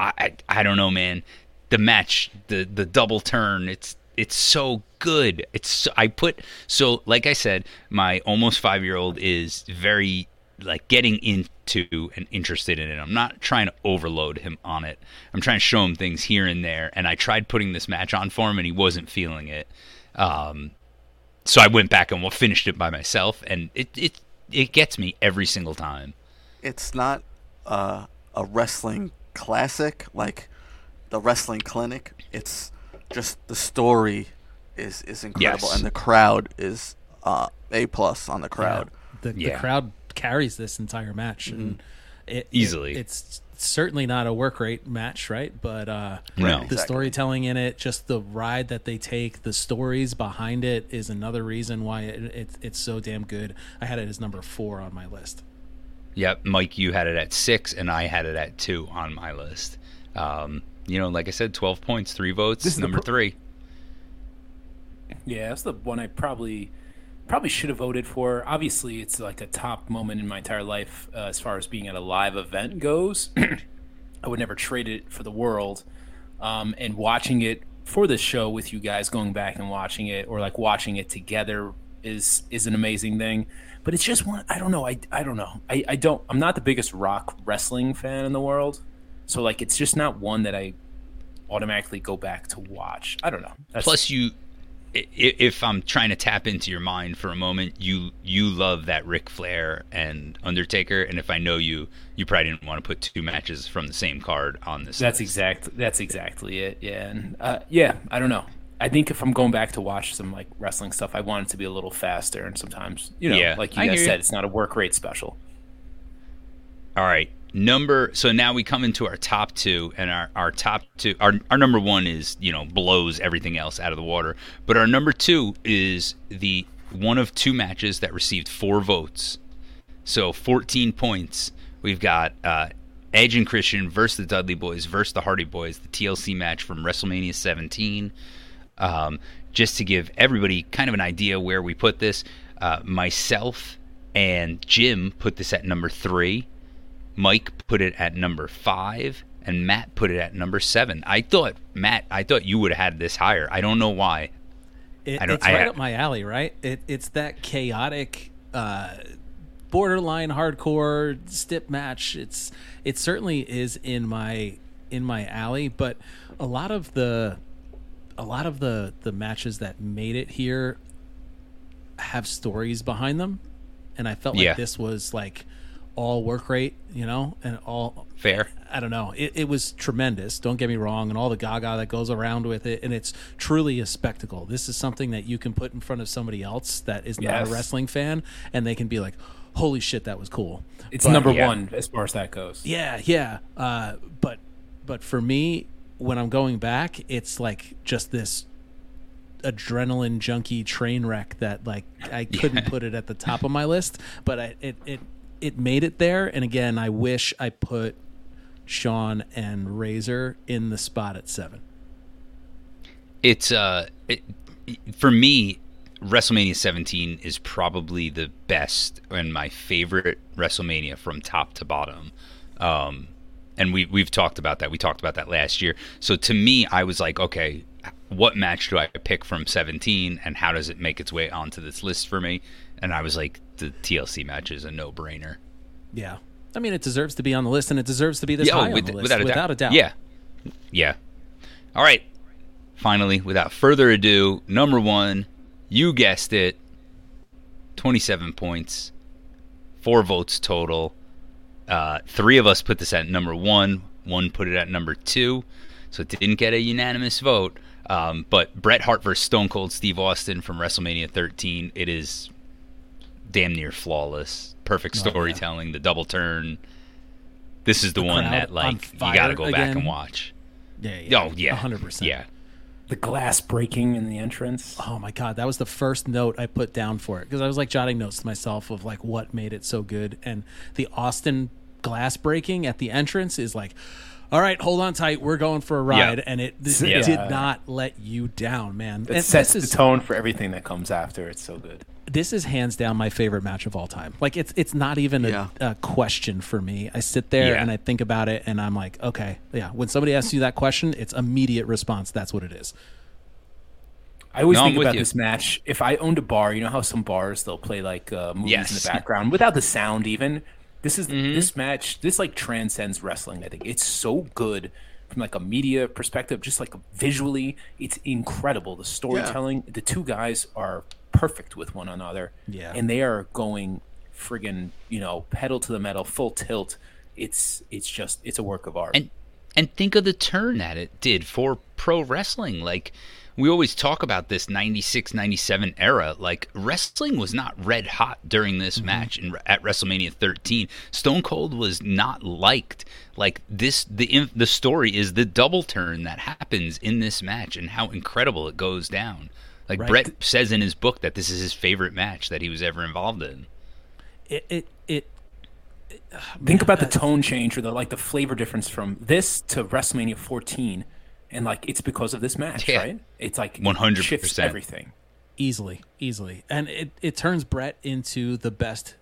I, I I don't know, man. The match, the the double turn, it's it's so good. It's I put so like I said, my almost five-year-old is very like getting into and interested in it. I'm not trying to overload him on it. I'm trying to show him things here and there. And I tried putting this match on for him, and he wasn't feeling it. Um, so I went back and finished it by myself, and it it it gets me every single time. It's not uh, a wrestling classic like the wrestling clinic. It's just the story is is incredible, yes. And the crowd is uh, A plus on the crowd. Yeah. The, yeah. the crowd. carries this entire match, and mm-hmm. it, easily it, it's certainly not a work rate match, right? But uh no. the exactly. storytelling in it, just the ride that they take, the stories behind it is another reason why it, it it's so damn good. I had it as number four on my list. Yep. Mike, you had it at six, and I had it at two on my list. Um you know, like I said, twelve points, three votes. This number pro- three. Yeah, that's the one I probably Probably should have voted for. Obviously, it's like a top moment in my entire life uh, as far as being at a live event goes. I would never trade it for the world. Um, and watching it for this show with you guys, going back and watching it, or like watching it together, is is an amazing thing. But it's just one. I don't know. I I don't know. I I don't. I'm not the biggest Rock wrestling fan in the world, so like it's just not one that I automatically go back to watch. I don't know. That's, Plus, you. If I'm trying to tap into your mind for a moment, you you love that Ric Flair and Undertaker, and if I know you, you probably didn't want to put two matches from the same card on this. That's exactly that's exactly it. Yeah, and uh, yeah, I don't know. I think if I'm going back to watch some like wrestling stuff, I want it to be a little faster, and sometimes you know, yeah, like you guys said, you. It's not a work rate special. All right, number. So now we come into our top two, and our, our top two, our, our number one is, you know, blows everything else out of the water. But our number two is the one of two matches that received four votes. So fourteen points. We've got uh, Edge and Christian versus the Dudley Boys versus the Hardy Boys, the T L C match from WrestleMania seventeen. Um, just to give everybody kind of an idea where we put this, uh, myself and Jim put this at number three. Mike put it at number five, and Matt put it at number seven. I thought, Matt, I thought you would have had this higher. I don't know why. It, I don't, it's right I, up my alley, right? It, it's that chaotic, uh, borderline hardcore stip match. It's it certainly is in my in my alley, but a lot of the a lot of the, the matches that made it here have stories behind them, and I felt like yeah. this was like. all work rate, you know, and all fair. I don't know. It, it was tremendous. Don't get me wrong. And all the gaga that goes around with it. And it's truly a spectacle. This is something that you can put in front of somebody else that is yes. not a wrestling fan. And they can be like, holy shit, that was cool. It's but, number yeah. one as far as that goes. Yeah. Yeah. Uh, but, but for me, when I'm going back, it's like just this adrenaline junkie train wreck that like, I couldn't yeah. put it at the top of my list, but I, it, it, It made it there, and again, I wish I put Shawn and Razor in the spot at seven. It's uh, it, for me, WrestleMania seventeen is probably the best and my favorite WrestleMania from top to bottom, um, and we we've talked about that. We talked about that last year. So to me, I was like, okay, what match do I pick from seventeen, and how does it make its way onto this list for me? And I was like, the T L C match is a no-brainer. Yeah. I mean, it deserves to be on the list, and it deserves to be this yeah, high with, on the list, without a, without a doubt. Yeah. Yeah. All right. Finally, without further ado, number one, you guessed it, twenty-seven points, four votes total. Uh, three of us put this at number one. One put it at number two, so it didn't get a unanimous vote. Um, but Bret Hart versus Stone Cold Steve Austin from WrestleMania thirteen, it is... damn near flawless, perfect storytelling, oh, yeah. the double turn. This is the, the one that like you gotta go again. back and watch. Yeah, yeah, oh yeah, hundred percent. Yeah, the glass breaking in the entrance. Oh my god, that was the first note I put down for it because I was like jotting notes to myself of like what made it so good, and the Austin glass breaking at the entrance is like, all right, hold on tight, we're going for a ride, yeah. and it, this, yeah. it did not let you down, man. It and sets is, the tone for everything that comes after. It's so good. This is hands down my favorite match of all time. Like, it's it's not even yeah. a, a question for me. I sit there yeah. and I think about it, and I'm like, okay, yeah. when somebody asks you that question, it's immediate response. That's what it is. I always no, think about you. this match. If I owned a bar, you know how some bars, they'll play, like, uh, movies yes. in the background without the sound even? This is mm-hmm. this match, this, like, transcends wrestling, I think. It's so good from, like, a media perspective, just, like, visually. It's incredible. The storytelling, yeah. the two guys are perfect with one another. Yeah. And they are going friggin', you know, pedal to the metal, full tilt. It's it's just, it's a work of art. And And think of the turn that it did for pro wrestling. Like, we always talk about this ninety-six ninety-seven era. Like, wrestling was not red hot during this mm-hmm. match in, at WrestleMania thirteen. Stone Cold was not liked. Like, this, the the story is the double turn that happens in this match and how incredible it goes down. Like, right. Bret says in his book that this is his favorite match that he was ever involved in. It it it. it oh, Think man, about the tone change or the like the flavor difference from this to WrestleMania fourteen. And, like, it's because of this match, yeah. right? It's, like, one hundred percent shifts everything. Easily, easily. And it, it turns Bret into the best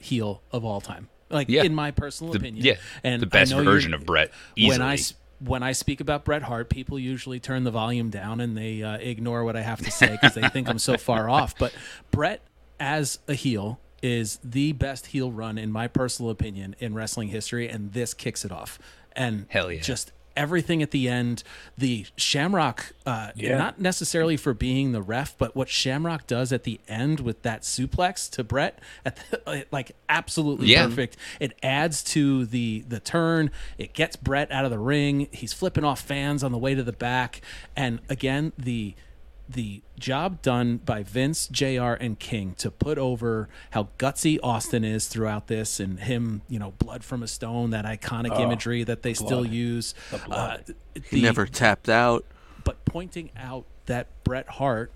heel of all time, like, yeah. in my personal the, opinion. Yeah, and the best version of Bret, easily. When I, when I speak about Bret Hart, people usually turn the volume down and they uh, ignore what I have to say because they think I'm so far off. But Bret, as a heel, is the best heel run, in my personal opinion, in wrestling history, and this kicks it off. And Hell yeah. just everything at the end, the Shamrock, uh, yeah. not necessarily for being the ref, but what Shamrock does at the end with that suplex to Bret, at the, like, absolutely yeah. perfect. It adds to the the turn. It gets Bret out of the ring. He's flipping off fans on the way to the back. And again, the the job done by Vince, J R, and King to put over how gutsy Austin is throughout this, and him, you know, blood from a stone, that iconic oh, imagery that they the still blood. use. The blood. Uh, the, he never tapped out. But pointing out that Bret Hart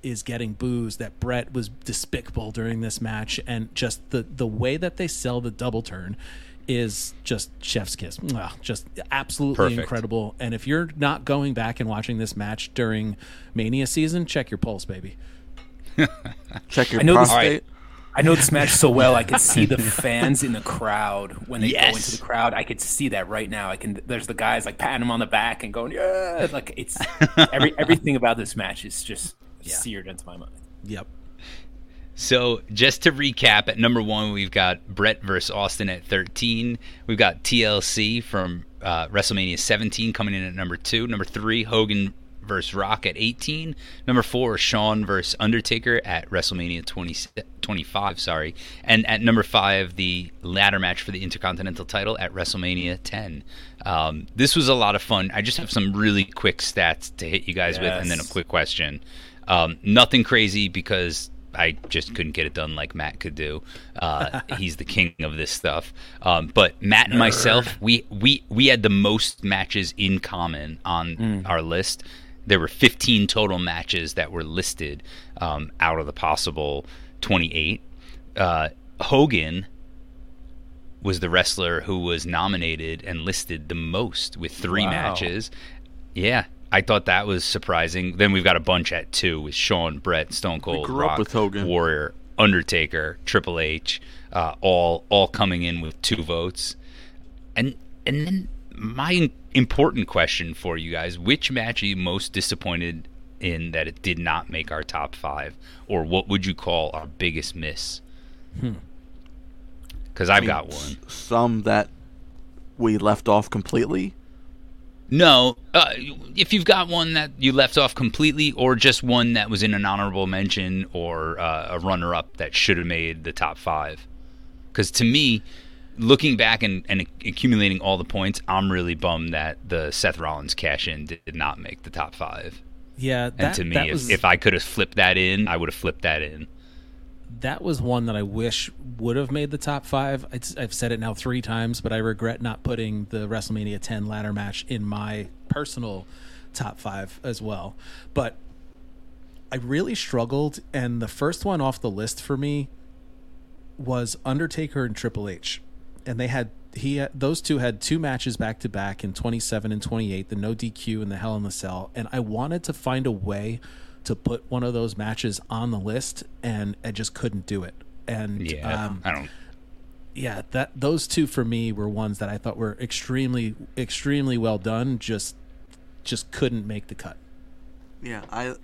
is getting boos, that Bret was despicable during this match, and just the, the way that they sell the double turn is just chef's kiss. Wow, just absolutely Perfect. incredible. And if you're not going back and watching this match during Mania season, check your pulse, baby. Check your I know prostate. This, I know this match so well. I could see the fans in the crowd when they yes. go into the crowd. I could see that right now. I can. There's the guys, like, patting him on the back and going, yeah. Like, it's every everything about this match is just yeah. seared into my mind. Yep. So just to recap, at number one, we've got Bret versus Austin at thirteen. We've got T L C from uh, WrestleMania seventeen coming in at number two. Number three, Hogan versus Rock at eighteen. Number four, Shawn versus Undertaker at WrestleMania twenty, twenty-five. Sorry. And at number five, the ladder match for the Intercontinental title at WrestleMania ten. Um, this was a lot of fun. I just have some really quick stats to hit you guys yes. with, and then a quick question. Um, nothing crazy, because I just couldn't get it done like Matt could do. Uh, he's the king of this stuff. Um, but Matt and myself, we we we had the most matches in common on mm. our list. There were fifteen total matches that were listed um, out of the possible twenty-eight. Uh, Hogan was the wrestler who was nominated and listed the most, with three wow. matches. Yeah. I thought that was surprising. Then we've got a bunch at two with Shawn, Bret, Stone Cold, Rock, Warrior, Undertaker, Triple H, uh, all all coming in with two votes. And and then my important question for you guys: which match are you most disappointed in that it did not make our top five, or what would you call our biggest miss? Because hmm. I've I mean, got one. Some that we left off completely. No, uh, if you've got one that you left off completely, or just one that was in an honorable mention, or uh, a runner-up that should have made the top five. Because to me, looking back and, and accumulating all the points, I'm really bummed that the Seth Rollins cash-in did not make the top five. Yeah, that, and to me, that was... if, if I could have flipped that in, I would have flipped that in. That was one that I wish would have made the top five. I've said it now three times, but I regret not putting the WrestleMania ten ladder match in my personal top five as well. But I really struggled, and the first one off the list for me was Undertaker and Triple H. And they had he those two had two matches back to back in twenty-seven and twenty-eight, the no D Q and the Hell in the Cell, and I wanted to find a way to put one of those matches on the list, and I just couldn't do it. And yeah, um, I don't. Yeah, that those two for me were ones that I thought were extremely, extremely well done. Just, just couldn't make the cut. Yeah, I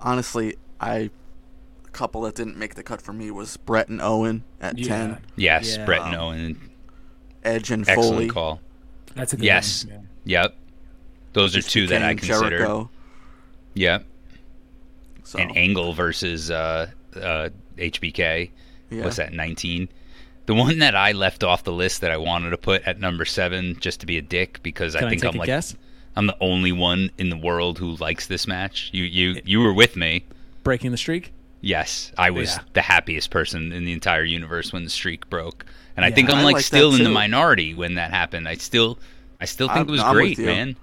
honestly, I a couple that didn't make the cut for me was Bret and Owen at yeah. ten. Yes, yeah. Bret and um, Owen. Edge and Foley. Excellent call. That's a good yes. one. Yes. Yeah. Yep. Those are two that I consider. Jericho. Yep. So. And Angle versus uh, uh, H B K. Yeah. What's that, nineteen? The one that I left off the list that I wanted to put at number seven just to be a dick, because Can I think I I'm like guess? I'm the only one in the world who likes this match. You you you were with me. Breaking the streak? Yes. I was yeah. the happiest person in the entire universe when the streak broke. And I yeah, think I'm like, like still in the minority when that happened. I still I still think I'm, it was I'm great, man.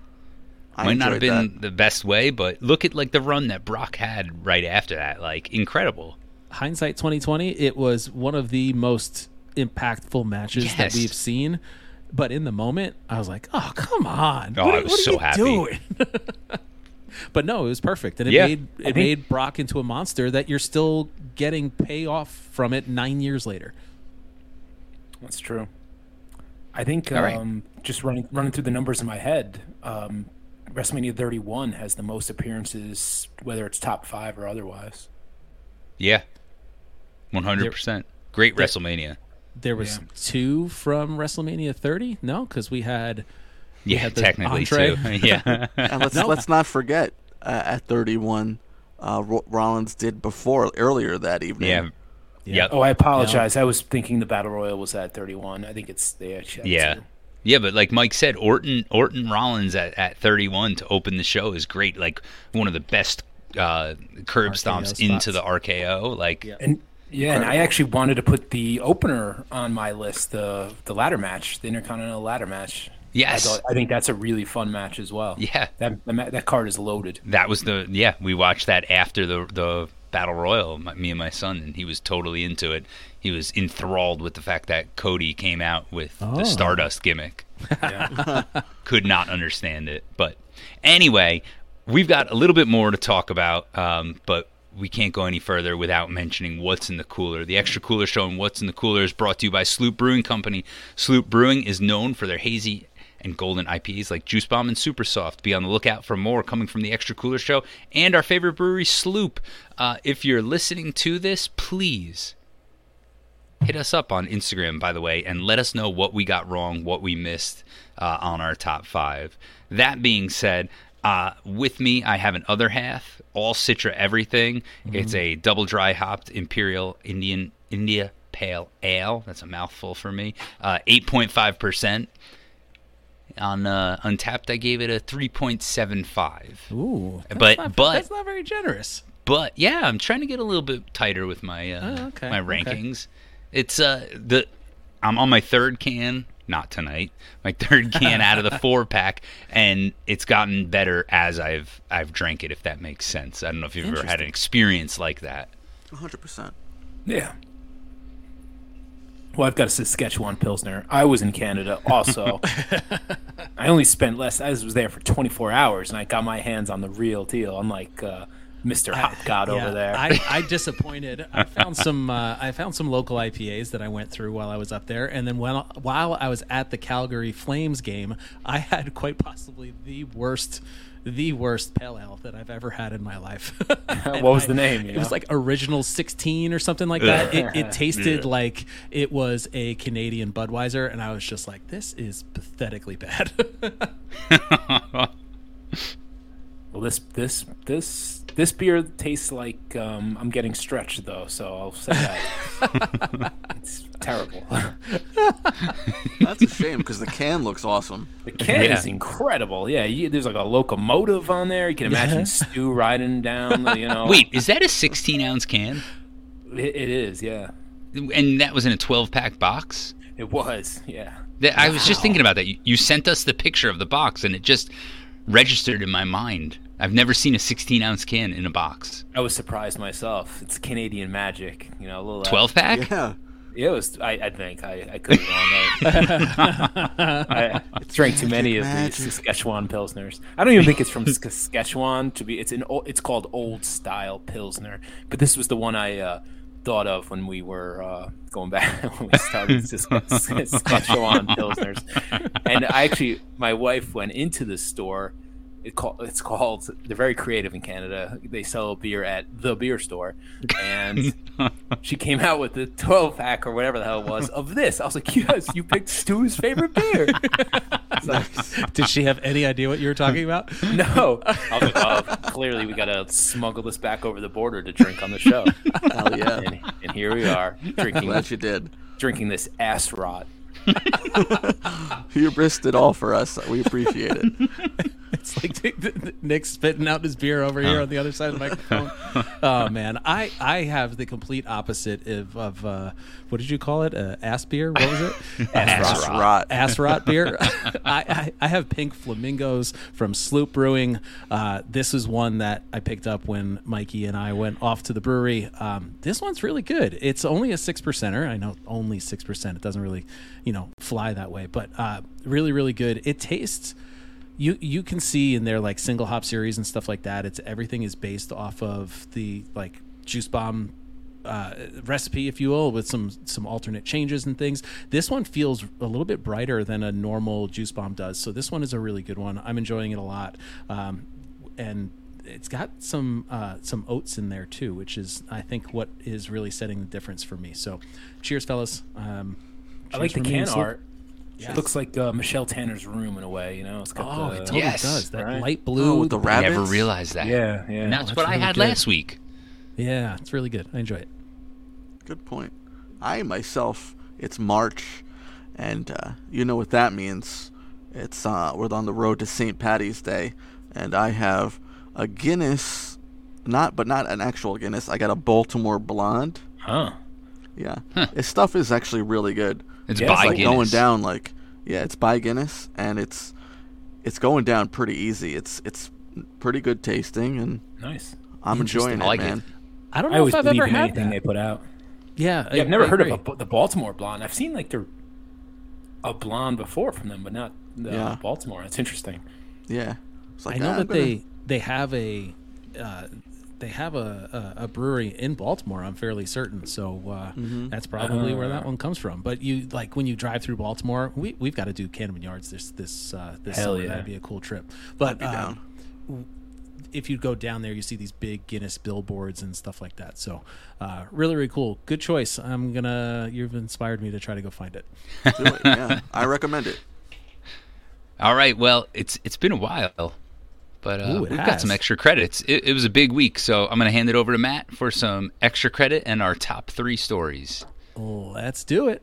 I Might not have been that. the best way, but look at like the run that Brock had right after that. Like incredible. Hindsight twenty twenty, it was one of the most impactful matches yes. that we've seen, but in the moment I was like, oh, come on, oh, what, I was what so happy doing? But no, it was perfect, and it yeah. made it think... made Brock into a monster that you're still getting payoff from it nine years later. That's true. I think um right. just running running through the numbers in my head, um WrestleMania thirty-one has the most appearances, whether it's top five or otherwise. Yeah, one hundred percent. Great there... WrestleMania. There was yeah. two from WrestleMania thirty? No, because we had... We yeah, had technically entree. two. Yeah. And let's, no. let's not forget, uh, at thirty-one, uh, Rollins did before, earlier that evening. Yeah. yeah. Yep. Oh, I apologize. No. I was thinking the Battle Royal was at thirty-one. I think it's... They actually yeah. Two. Yeah, but like Mike said, Orton Orton Rollins at, at thirty-one to open the show is great. Like, one of the best uh, curb R K O stomps spots. Into the R K O. Like... Yeah. And, Yeah, and I actually wanted to put the opener on my list, the the ladder match, the Intercontinental ladder match. Yes. I, thought, I think that's a really fun match as well. Yeah. That that card is loaded. That was the, yeah, we watched that after the the Battle Royal, my, me and my son, and he was totally into it. He was enthralled with the fact that Cody came out with oh. the Stardust gimmick. Yeah. Could not understand it. But anyway, we've got a little bit more to talk about, um, but we can't go any further without mentioning what's in the cooler. The Extra Cooler Show and What's in the Cooler is brought to you by Sloop Brewing Company. Sloop Brewing is known for their hazy and golden I P As like Juice Bomb and Super Soft. Be on the lookout for more coming from the Extra Cooler Show and our favorite brewery, Sloop. Uh, if you're listening to this, please hit us up on Instagram, by the way, and let us know what we got wrong, what we missed uh, on our top five. That being said, Uh, with me, I have an other half, all Citra everything. Mm-hmm. It's a double dry hopped Imperial Indian India Pale Ale. That's a mouthful for me. Uh, eight point five percent. On uh, Untappd, I gave it a three point seven five. Ooh. But, not, but, that's not very generous. But, yeah, I'm trying to get a little bit tighter with my uh, oh, okay. my rankings. Okay. It's uh, the I'm on my third can. Not tonight. My third can out of the four pack, and it's gotten better as I've I've drank it. If that makes sense, I don't know if you've ever had an experience like that. One hundred percent. Yeah. Well, I've got a Saskatchewan Pilsner. I was in Canada also. I only spent less. I was there for twenty four hours, and I got my hands on the real deal. I'm like uh, Mister Hop God yeah, over there. I, I disappointed. I found some. Uh, I found some local I P As that I went through while I was up there, and then when while I was at the Calgary Flames game, I had quite possibly the worst, the worst pale ale that I've ever had in my life. What was I, the name? You it know? was like Original sixteen or something like that. it, it tasted like it was a Canadian Budweiser, and I was just like, "This is pathetically bad." Well, this this this. This beer tastes like um, I'm getting stretched, though, so I'll say that. It's terrible. That's a shame, because the can looks awesome. The can yeah. is incredible. Yeah, you, there's like a locomotive on there. You can imagine Stu riding down the, you know. Wait, is that a sixteen-ounce can? It, it is, yeah. And that was in a twelve-pack box? It was, yeah. That, wow. I was just thinking about that. You, you sent us the picture of the box, and it just registered in my mind. I've never seen a sixteen-ounce can in a box. I was surprised myself. It's Canadian magic, you know, a little twelve-pack. Yeah, It was. I, I think I, I could be wrong. I, I drank too many of these Saskatchewan Pilsners. I don't even think it's from Saskatchewan. To be, it's an. It's called Old Style Pilsner. But this was the one I uh, thought of when we were uh, going back when we started Saskatchewan Pilsners. And I actually, my wife went into the store. It call, it's called. They're very creative in Canada. They sell beer at the beer store, and she came out with the twelve pack or whatever the hell it was of this. I was like, "Yes, you picked Stu's favorite beer." Like, did she have any idea what you were talking about? No. I was like, "Oh, clearly we got to smuggle this back over the border to drink on the show." Hell yeah! And, and here we are drinking. Glad this, you did drinking this ass rot. You risked it all for us. We appreciate it. It's like Nick spitting out his beer over here oh. on the other side of the microphone. Oh man, I, I have the complete opposite of, of uh, what did you call it? Uh, ass beer? What was it? Ass rot. Ass rot beer. I, I, I have Pink Flamingos from Sloop Brewing. Uh, this is one that I picked up when Mikey and I went off to the brewery. Um, this one's really good. It's only a six percenter. I know only six percent. It doesn't really, you know, fly that way, but uh, really, really good. It tastes. You you can see in their like single hop series and stuff like that. It's everything is based off of the like Juice Bomb uh, recipe, if you will, with some some alternate changes and things. This one feels a little bit brighter than a normal Juice Bomb does. So this one is a really good one. I'm enjoying it a lot, um, and it's got some uh, some oats in there too, which is I think what is really setting the difference for me. So, cheers, fellas. Um, cheers I like the can art. Yes. It looks like uh, Michelle Tanner's room in a way, you know. It's got oh, the, it totally yes. does. That right? light blue. Oh, the rabbits. I never realized that. Yeah, yeah. And that's, that's what really I had good. last week. Yeah, it's really good. I enjoy it. Good point. I, myself, it's March, and uh, you know what that means. It's uh, we're on the road to Saint Patty's Day, and I have a Guinness, not but not an actual Guinness. I got a Baltimore Blonde. Huh. Yeah. Huh. This stuff is actually really good. It's yeah, by it's like Guinness. Going down like yeah, it's by Guinness and it's it's going down pretty easy. It's it's pretty good tasting and nice. I'm enjoying I like it, man. It. I don't know I if I've ever had anything that. They put out. Yeah, yeah I, I've never I heard agree. of a, the Baltimore Blonde. I've seen like the a blonde before from them, but not the yeah. Baltimore. It's interesting. Yeah, it's like, I know ah, that gonna... they they have a. Uh, They have a, a, a brewery in Baltimore, I'm fairly certain. So uh, mm-hmm. that's probably uh, where that one comes from. But you like when you drive through Baltimore, we we've got to do Camden Yards this this uh, this summer. Yeah. That'd be a cool trip. But uh, if you go down there, you see these big Guinness billboards and stuff like that. So uh, really, really cool. Good choice. I'm gonna. You've inspired me to try to go find it. Do it. Yeah, I recommend it. All right. Well, it's it's been a while. But uh, Ooh, we've has. got some extra credits. It, it was a big week, so I'm going to hand it over to Matt for some extra credit and our top three stories. Oh, let's do it.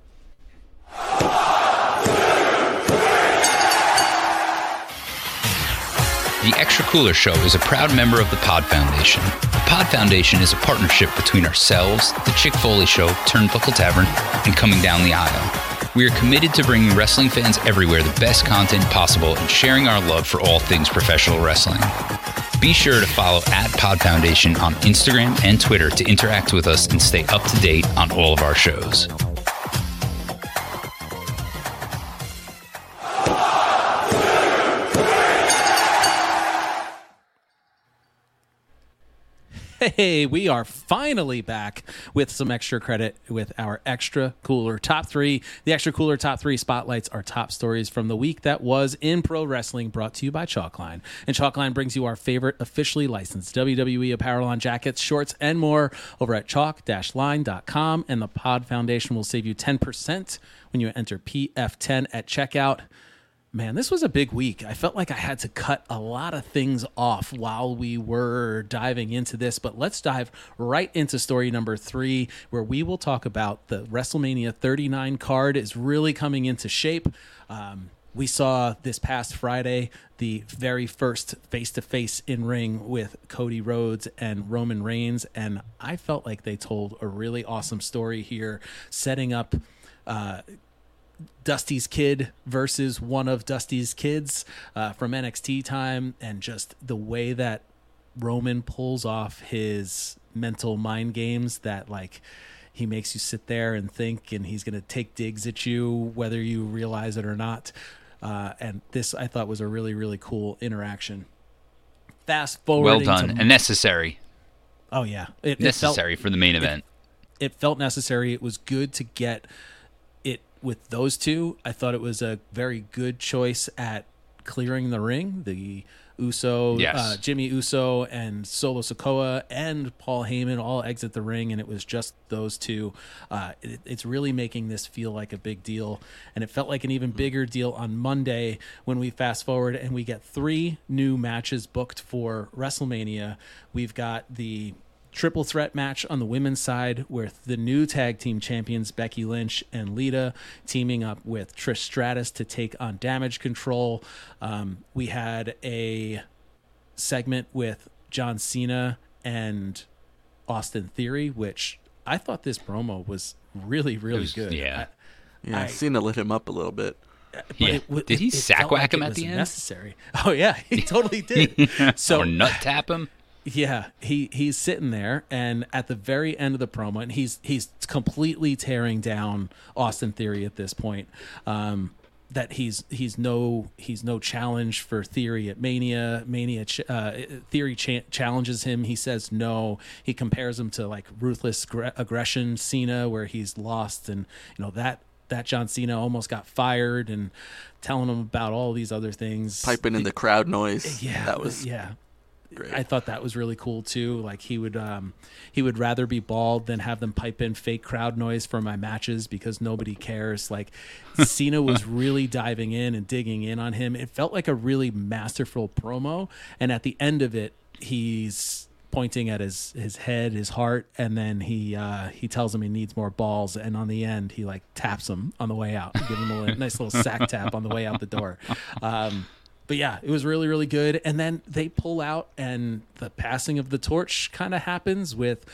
The Extra Cooler Show is a proud member of the Pod Foundation. The Pod Foundation is a partnership between ourselves, the Chick Foley Show, Turnbuckle Tavern, and Coming Down the Aisle. We are committed to bringing wrestling fans everywhere the best content possible and sharing our love for all things professional wrestling. Be sure to follow at Pod Foundation on Instagram and Twitter to interact with us and stay up to date on all of our shows. Hey, we are finally back with some extra credit with our Extra Cooler Top three. The Extra Cooler Top three spotlights our top stories from the week that was in pro wrestling, brought to you by Chalkline. And Chalkline brings you our favorite officially licensed W W E apparel on jackets, shorts, and more over at chalk dash line dot com. And the Pod Foundation will save you ten percent when you enter P F ten at checkout. Man, this was a big week. I felt like I had to cut a lot of things off while we were diving into this, but let's dive right into story number three, where we will talk about the WrestleMania thirty-nine card is really coming into shape. Um, we saw this past Friday the very first face-to-face in-ring with Cody Rhodes and Roman Reigns, and I felt like they told a really awesome story here, setting up uh Dusty's kid versus one of Dusty's kids uh, from N X T time, and just the way that Roman pulls off his mental mind games that like He makes you sit there and think, and he's going to take digs at you, whether you realize it or not. Uh, and this, I thought, was a really, really cool interaction. Fast forward. Well done to... and necessary. Oh, yeah. It, necessary it felt, for the main event. It, it felt necessary. It was good to get it with those two. I thought it was a very good choice at clearing the ring. The Uso, yes. uh, Jimmy Uso and Solo Sikoa and Paul Heyman all exit the ring, and it was just those two. Uh, it, it's really making this feel like a big deal, and it felt like an even bigger deal on Monday when we fast forward and we get three new matches booked for WrestleMania. We've got the triple threat match on the women's side with the new tag team champions Becky Lynch and Lita teaming up with Trish Stratus to take on Damage Control. Um, we had a segment with John Cena and Austin Theory, which I thought this promo was really, really was, good. Yeah, I, yeah I, Cena lit him up a little bit. But yeah. it, did he it, sack it whack like him at the end? Necessary. Oh, yeah, he totally did. So, or nut tap him? Yeah, he, he's sitting there, and at the very end of the promo, and he's he's completely tearing down Austin Theory at this point. Um, that he's he's no he's no challenge for Theory at Mania. Mania ch- uh, Theory cha- challenges him. He says no. He compares him to like Ruthless gre- Aggression Cena, where he's lost, and you know that that John Cena almost got fired, and telling him about all these other things. Piping in the crowd noise. Yeah, that was yeah. Great. I thought that was really cool too. Like he would, um, he would rather be bald than have them pipe in fake crowd noise for my matches because nobody cares. Like Cena was really diving in and digging in on him. It felt like a really masterful promo. And at the end of it, he's pointing at his, his head, his heart. And then he, uh, he tells him he needs more balls. And on the end, he like taps him on the way out, give him a nice little sack tap on the way out the door. Um, But yeah, it was really, really good. And then they pull out, and the passing of the torch kind of happens with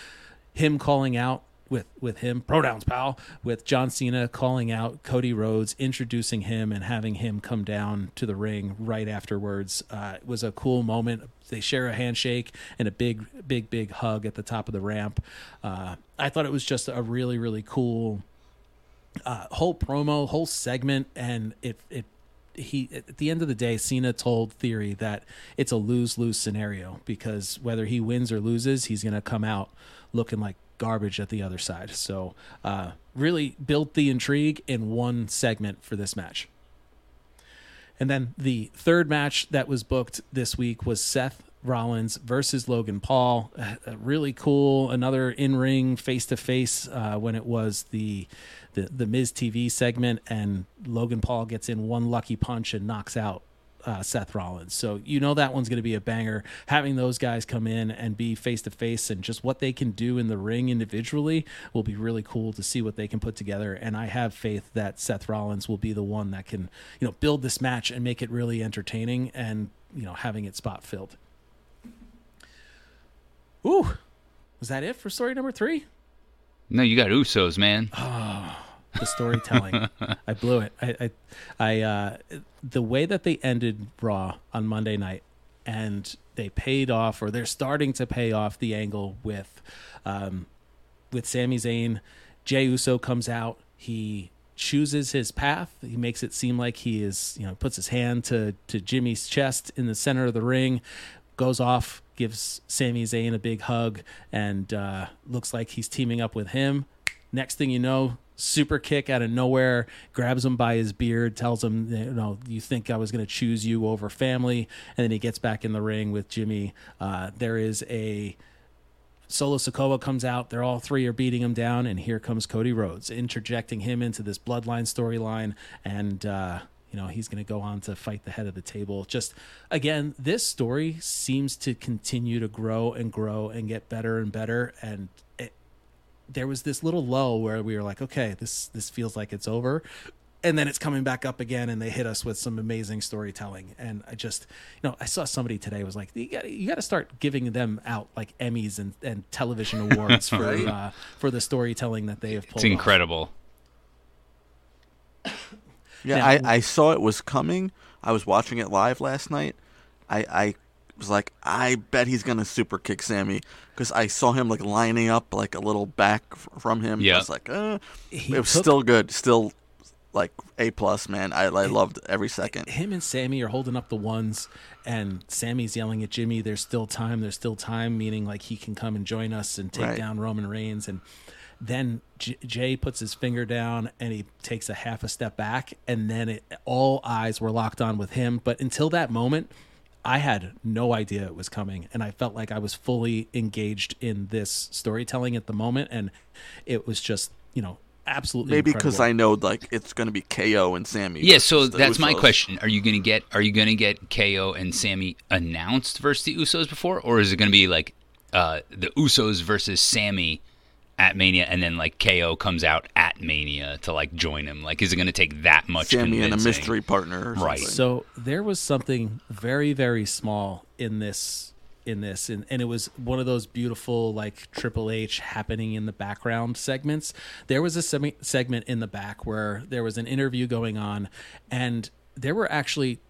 him calling out with, with him, pronouns, pal, with John Cena calling out Cody Rhodes, introducing him and having him come down to the ring right afterwards. Uh, it was a cool moment. They share a handshake and a big, big, big hug at the top of the ramp. Uh, I thought it was just a really, really cool uh, whole promo, whole segment, and it it. He at the end of the day, Cena told Theory that it's a lose-lose scenario because whether he wins or loses, he's going to come out looking like garbage at the other side. So uh, really built the intrigue in one segment for this match. And then the third match that was booked this week was Seth Rollins versus Logan Paul. A really cool, another in-ring face-to-face uh, when it was the, the the Miz T V segment, and Logan Paul gets in one lucky punch and knocks out uh, Seth Rollins. So you know that one's going to be a banger. Having those guys come in and be face-to-face and just what they can do in the ring individually will be really cool to see what they can put together. And I have faith that Seth Rollins will be the one that can, you know, build this match and make it really entertaining and, you know, having it spot filled. Ooh, was that it for story number three? No, you got Usos, man. Oh, the storytelling. I blew it. I, I, I uh, the way that they ended Raw on Monday night, and they paid off, or they're starting to pay off the angle with, um, with Sami Zayn. Jey Uso comes out. He chooses his path. He makes it seem like he is, you know, puts his hand to to Jimmy's chest in the center of the ring, goes off, gives Sami Zayn a big hug, and uh, looks like he's teaming up with him. Next thing you know, super kick out of nowhere, grabs him by his beard, tells him, you know, you think I was going to choose you over family. And then he gets back in the ring with Jimmy. Uh, there is a Solo Sikoa comes out. They're all three are beating him down. And here comes Cody Rhodes, interjecting him into this bloodline storyline. And, uh, You know, he's going to go on to fight the head of the table. Just, again, this story seems to continue to grow and grow and get better and better. And it, there was this little lull where we were like, okay, this this feels like it's over. And then it's coming back up again, and they hit us with some amazing storytelling. And I just, you know, I saw somebody today was like, you got you got to start giving them out like Emmys and, and television awards for right? uh, for the storytelling that they have pulled off. It's incredible. Yeah, I, I saw it was coming. I was watching it live last night. I, I was like, I bet he's going to super kick Sammy, because I saw him like lining up like a little back from him. Yeah. I was like, uh, it was took- still good. Still like A-plus, man. I, I loved every second. Him and Sammy are holding up the ones, and Sammy's yelling at Jimmy, there's still time, there's still time, meaning like he can come and join us and take right. down Roman Reigns. And then J- Jay puts his finger down and he takes a half a step back, and then it, all eyes were locked on with him. But until that moment, I had no idea it was coming, and I felt like I was fully engaged in this storytelling at the moment, and it was just, you know, absolutely maybe because I know like it's going to be K O and Sammy. Yeah, so that's Usos. My question: Are you going to get Are you going to get K O and Sammy announced versus the Usos before, or is it going to be like uh, the Usos versus Sammy at Mania, and then like K O comes out at Mania to like join him? Like, is it going to take that much? Sammy convincing? And a mystery partner, or right? Something. So there was something very, very small in this, in this, and, and it was one of those beautiful like Triple H happening in the background segments. There was a semi- segment in the back where there was an interview going on, and there were actually.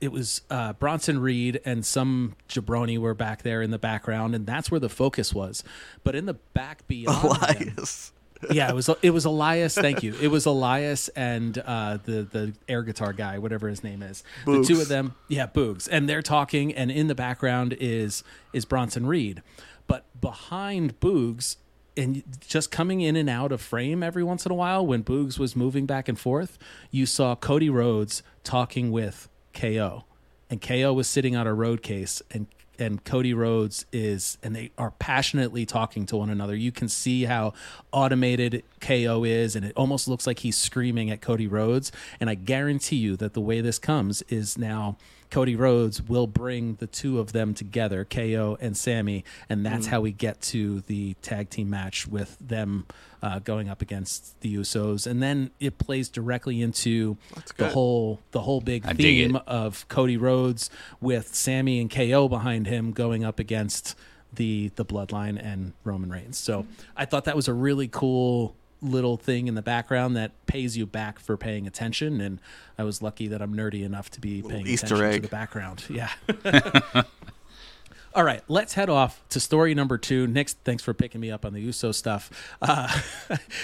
It was uh, Bronson Reed and some jabroni were back there in the background, and that's where the focus was. But in the back beyond Elias, them, yeah, it was it was Elias. Thank you. It was Elias and uh, the the air guitar guy, whatever his name is. Boogs. The two of them, yeah, Boogs, and they're talking. And in the background is is Bronson Reed, but behind Boogs. And just coming in and out of frame every once in a while, when Boogs was moving back and forth, you saw Cody Rhodes talking with K O, and K O was sitting on a road case, and and Cody Rhodes is, and they are passionately talking to one another. You can see how automated K O is, and it almost looks like he's screaming at Cody Rhodes. And I guarantee you that the way this comes is now Cody Rhodes will bring the two of them together, K O and Sammy, and that's mm. how we get to the tag team match with them uh, going up against the Usos. And then it plays directly into the whole the whole big I theme of Cody Rhodes with Sammy and K O behind him going up against the the Bloodline and Roman Reigns. So I thought that was a really cool little thing in the background that pays you back for paying attention, and I was lucky that I'm nerdy enough to be paying Easter attention egg. To the background. Yeah. All right, let's head off to story number two. Nick, thanks for picking me up on the Uso stuff. Uh,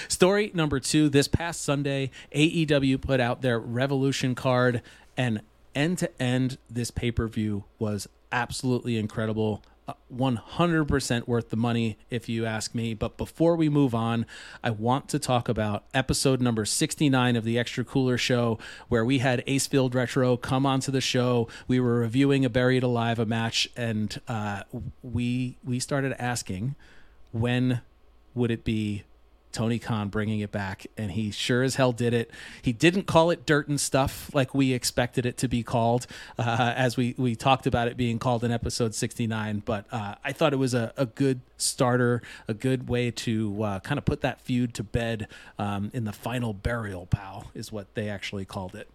story number two, this past Sunday, A E W put out their Revolution card, and end-to-end, this pay-per-view was absolutely incredible. one hundred percent worth the money, if you ask me. But before we move on, I want to talk about episode number sixty-nine of the Extra Cooler Show, where we had Ace Field Retro come onto the show. We were reviewing a Buried Alive, a match, and uh, we we started asking, when would it be Tony Khan bringing it back? And he sure as hell did it. He didn't call it Dirt and Stuff like we expected it to be called, uh, as we, we talked about it being called in episode sixty-nine. But uh, I thought it was a, a good starter, a good way to uh, kind of put that feud to bed um, in the final burial, pal, is what they actually called it.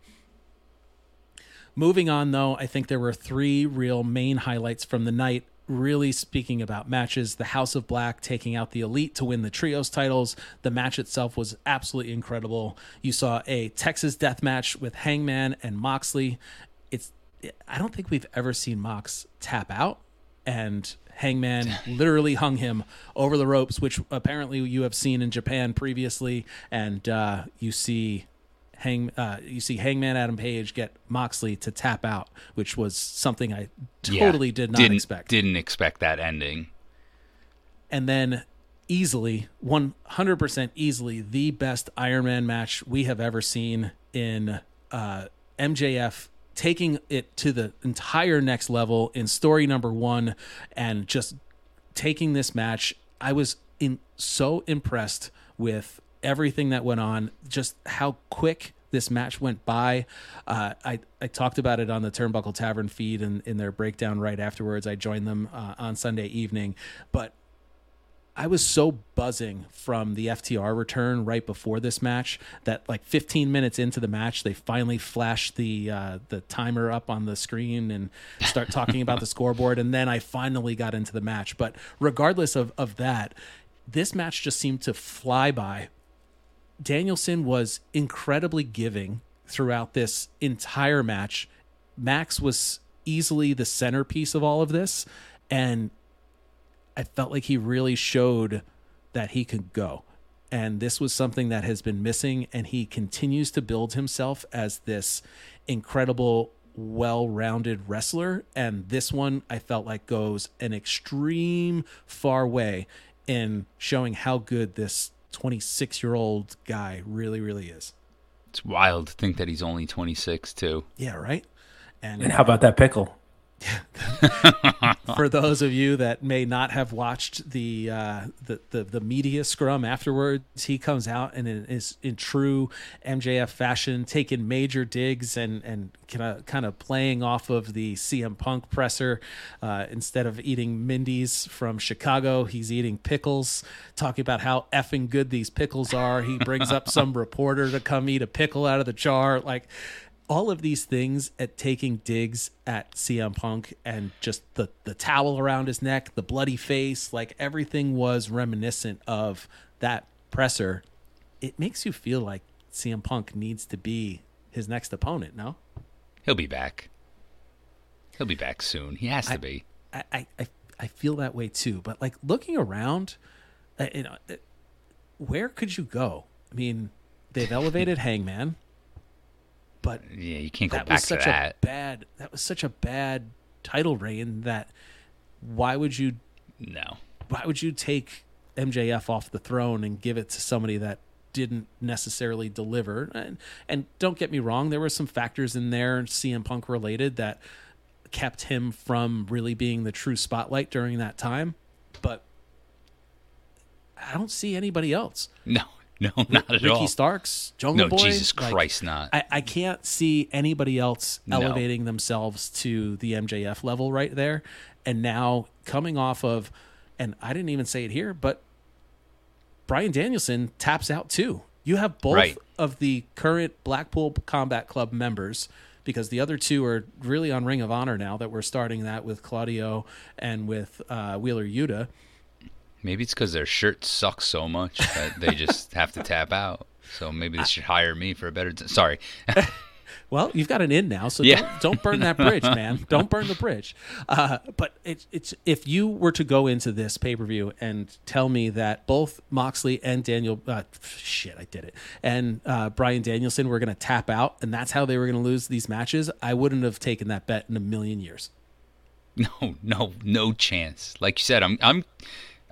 Moving on, though, I think there were three real main highlights from the night. Really speaking about matches, the House of Black taking out the Elite to win the Trios titles. The match itself was absolutely incredible. You saw a Texas death match with Hangman and Moxley. It's I don't think we've ever seen Mox tap out, and Hangman literally hung him over the ropes, which apparently you have seen in Japan previously. And uh, you see Hang, uh, you see Hangman Adam Page get Moxley to tap out, which was something I totally yeah, did not didn't, expect. Didn't expect that ending. And then easily, one hundred percent easily, the best Iron Man match we have ever seen in uh, M J F taking it to the entire next level in story number one, and just taking this match. I was in, so impressed with everything that went on, just how quick this match went by. Uh, I, I talked about it on the Turnbuckle Tavern feed and in their breakdown right afterwards. I joined them uh, on Sunday evening, but I was so buzzing from the F T R return right before this match that like fifteen minutes into the match, they finally flashed the uh, the timer up on the screen and start talking about the scoreboard. And then I finally got into the match. But regardless of, of that, this match just seemed to fly by. Danielson was incredibly giving throughout this entire match. Max was easily the centerpiece of all of this. And I felt like he really showed that he could go. And this was something that has been missing. And he continues to build himself as this incredible, well-rounded wrestler. And this one, I felt like, goes an extreme far way in showing how good this twenty-six-year-old guy really, really is. It's wild to think that he's only twenty-six, too. Yeah, right? And, and how about that pickle? For those of you that may not have watched the, uh, the the the media scrum afterwards, he comes out and is in true M J F fashion, taking major digs and and kind of kind of playing off of the C M Punk presser. Uh, instead of eating Mindy's from Chicago, he's eating pickles. Talking about how effing good these pickles are. He brings up some reporter to come eat a pickle out of the jar, like. All of these things at taking digs at C M Punk, and just the, the towel around his neck, the bloody face, like everything was reminiscent of that presser. It makes you feel like C M Punk needs to be his next opponent, no? He'll be back. He'll be back soon. He has I, to be. I, I, I, I feel that way too. But like looking around, you know, where could you go? I mean, they've elevated Hangman. But yeah, you can't go back to that. Bad, that was such a bad title reign that why would you no? Why would you take M J F off the throne and give it to somebody that didn't necessarily deliver? And, and don't get me wrong, there were some factors in there, C M Punk related, that kept him from really being the true spotlight during that time. But I don't see anybody else. No. No, not at Ricky all. Ricky Starks, Jungle no, Boy. No, Jesus Christ, like, not. I, I can't see anybody else elevating no. themselves to the M J F level right there. And now coming off of, and I didn't even say it here, but Bryan Danielson taps out too. You have both right. of the current Blackpool Combat Club members, because the other two are really on Ring of Honor now that we're starting that with Claudio and with uh, Wheeler Yuta. Maybe it's because their shirt sucks so much that they just have to tap out. So maybe they should hire me for a better... T- Sorry. Well, you've got an in now, so yeah. don't, don't burn that bridge, man. Don't burn the bridge. Uh, but it, it's if you were to go into this pay-per-view and tell me that both Moxley and Daniel... Uh, shit, I did it. And uh, Bryan Danielson were going to tap out, and that's how they were going to lose these matches, I wouldn't have taken that bet in a million years. No, no, no chance. Like you said, I'm... I'm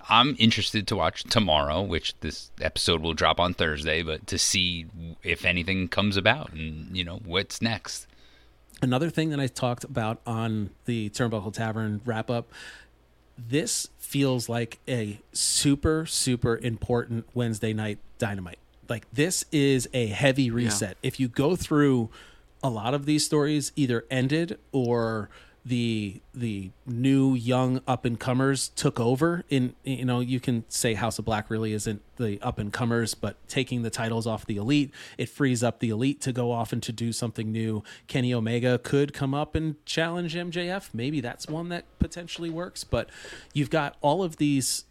I'm interested to watch tomorrow, which this episode will drop on Thursday, but to see if anything comes about and, you know, what's next. Another thing that I talked about on the Turnbuckle Tavern wrap-up, this feels like a super, super important Wednesday night Dynamite. Like, this is a heavy reset. Yeah. If you go through a lot of these stories, either ended or... the the new young up and comers took over in, you know, you can say House of Black really isn't the up and comers, but taking the titles off the Elite, it frees up the Elite to go off and to do something new. Kenny Omega could come up and challenge M J F. Maybe that's one that potentially works, but you've got all of these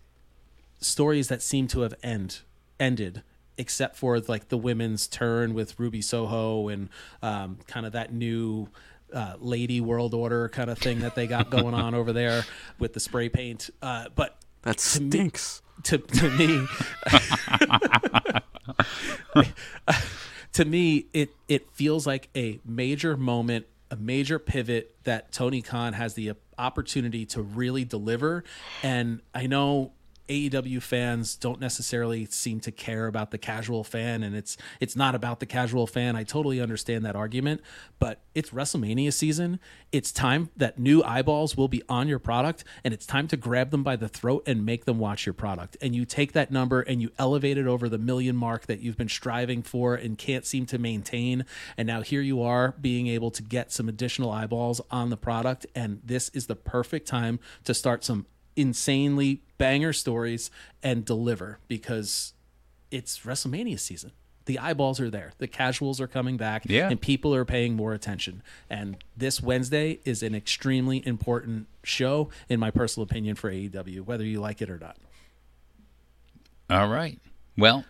stories that seem to have end ended except for like the women's turn with Ruby Soho and um, kind of that new Uh, lady world order kind of thing that they got going on over there with the spray paint. Uh, but that stinks to me, to, to me, to me, it, it feels like a major moment, a major pivot that Tony Khan has the opportunity to really deliver. And I know A E W fans don't necessarily seem to care about the casual fan, and it's it's not about the casual fan. I totally understand that argument, but it's WrestleMania season. It's time that new eyeballs will be on your product, and it's time to grab them by the throat and make them watch your product. And you take that number and you elevate it over the million mark that you've been striving for and can't seem to maintain. And now here you are being able to get some additional eyeballs on the product, and this is the perfect time to start some insanely banger stories and deliver, because it's WrestleMania season. The eyeballs are there. The casuals are coming back, yeah. and people are paying more attention. And this Wednesday is an extremely important show, in my personal opinion, for A E W, whether you like it or not. All right. Well,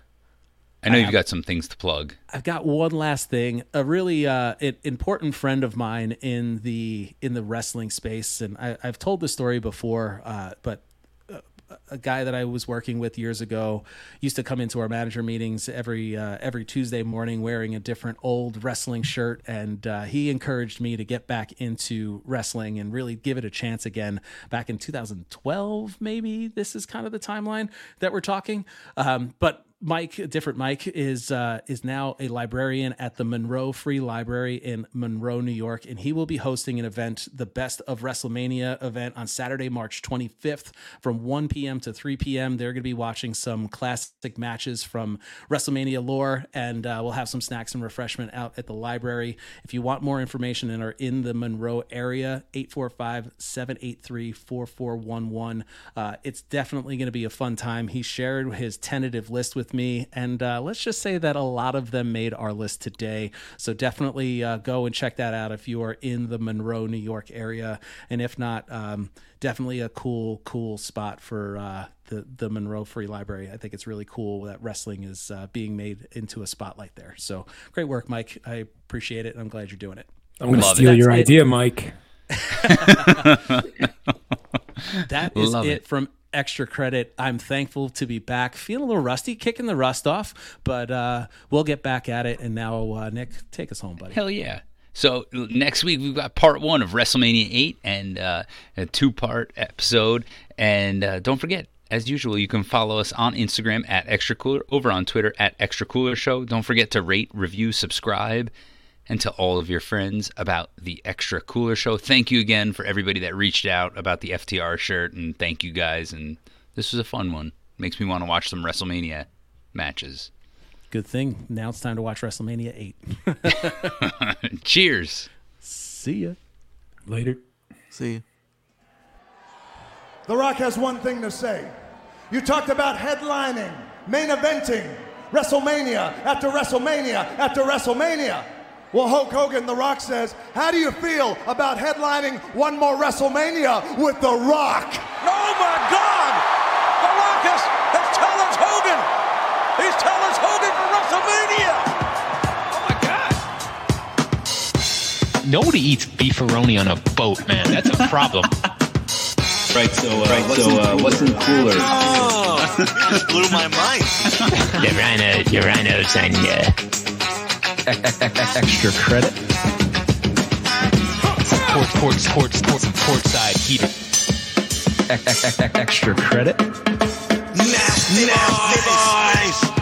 I know I, you've got some things to plug. I've got one last thing. A really uh, an important friend of mine in the in the wrestling space, and I, I've told this story before, uh, but a guy that I was working with years ago used to come into our manager meetings every uh, every Tuesday morning wearing a different old wrestling shirt, and uh, he encouraged me to get back into wrestling and really give it a chance again. Back in two thousand twelve, maybe this is kind of the timeline that we're talking. Um, but Mike, a different Mike, is uh, is now a librarian at the Monroe Free Library in Monroe, New York, and he will be hosting an event, the Best of WrestleMania event, on Saturday, March twenty-fifth from one p.m. to three p.m. They're going to be watching some classic matches from WrestleMania lore, and uh, we'll have some snacks and refreshment out at the library. If you want more information and are in the Monroe area, eight four five, seven eight three, four four one one. Uh, it's definitely going to be a fun time. He shared his tentative list with me, and uh, let's just say that a lot of them made our list today, so definitely uh, go and check that out if you are in the Monroe, New York area, and if not, um, definitely a cool cool spot for uh, the, the Monroe Free Library. I think it's really cool that wrestling is uh, being made into a spotlight there, so great work, Mike. I appreciate it, and I'm glad you're doing it. I'm going to steal it. your That's idea it. Mike That is it, it from Extra Credit. I'm thankful to be back, feeling a little rusty, kicking the rust off, but uh we'll get back at it. And now uh Nick, take us home, buddy. Hell yeah. So next week we've got part one of WrestleMania eight, and uh a two-part episode, and uh don't forget, as usual, you can follow us on Instagram at ExtraCooler, over on Twitter at ExtraCooler Show. Don't forget to rate, review, subscribe, and tell all of your friends about the Extra Cooler Show. Thank you again for everybody that reached out about the F T R shirt, and thank you guys. And this was a fun one. Makes me want to watch some WrestleMania matches. Good thing. Now it's time to watch WrestleMania eight. Cheers. See ya. Later. See ya. The Rock has one thing to say. You talked about headlining, main eventing, WrestleMania after WrestleMania after WrestleMania. Well, Hulk Hogan, The Rock says, how do you feel about headlining one more WrestleMania with The Rock? Oh, my God! The Rock is, is telling us Hogan! He's telling us Hogan for WrestleMania! Oh, my God! Nobody eats beefaroni on a boat, man. That's a problem. Right, so, uh, right, what's, so in uh, what's in the cooler? Oh! That blew my mind. The rhino, the rhino's on ya. Extra Credit. Port, port, port, port, port side heated. Extra Credit. Nasty boys.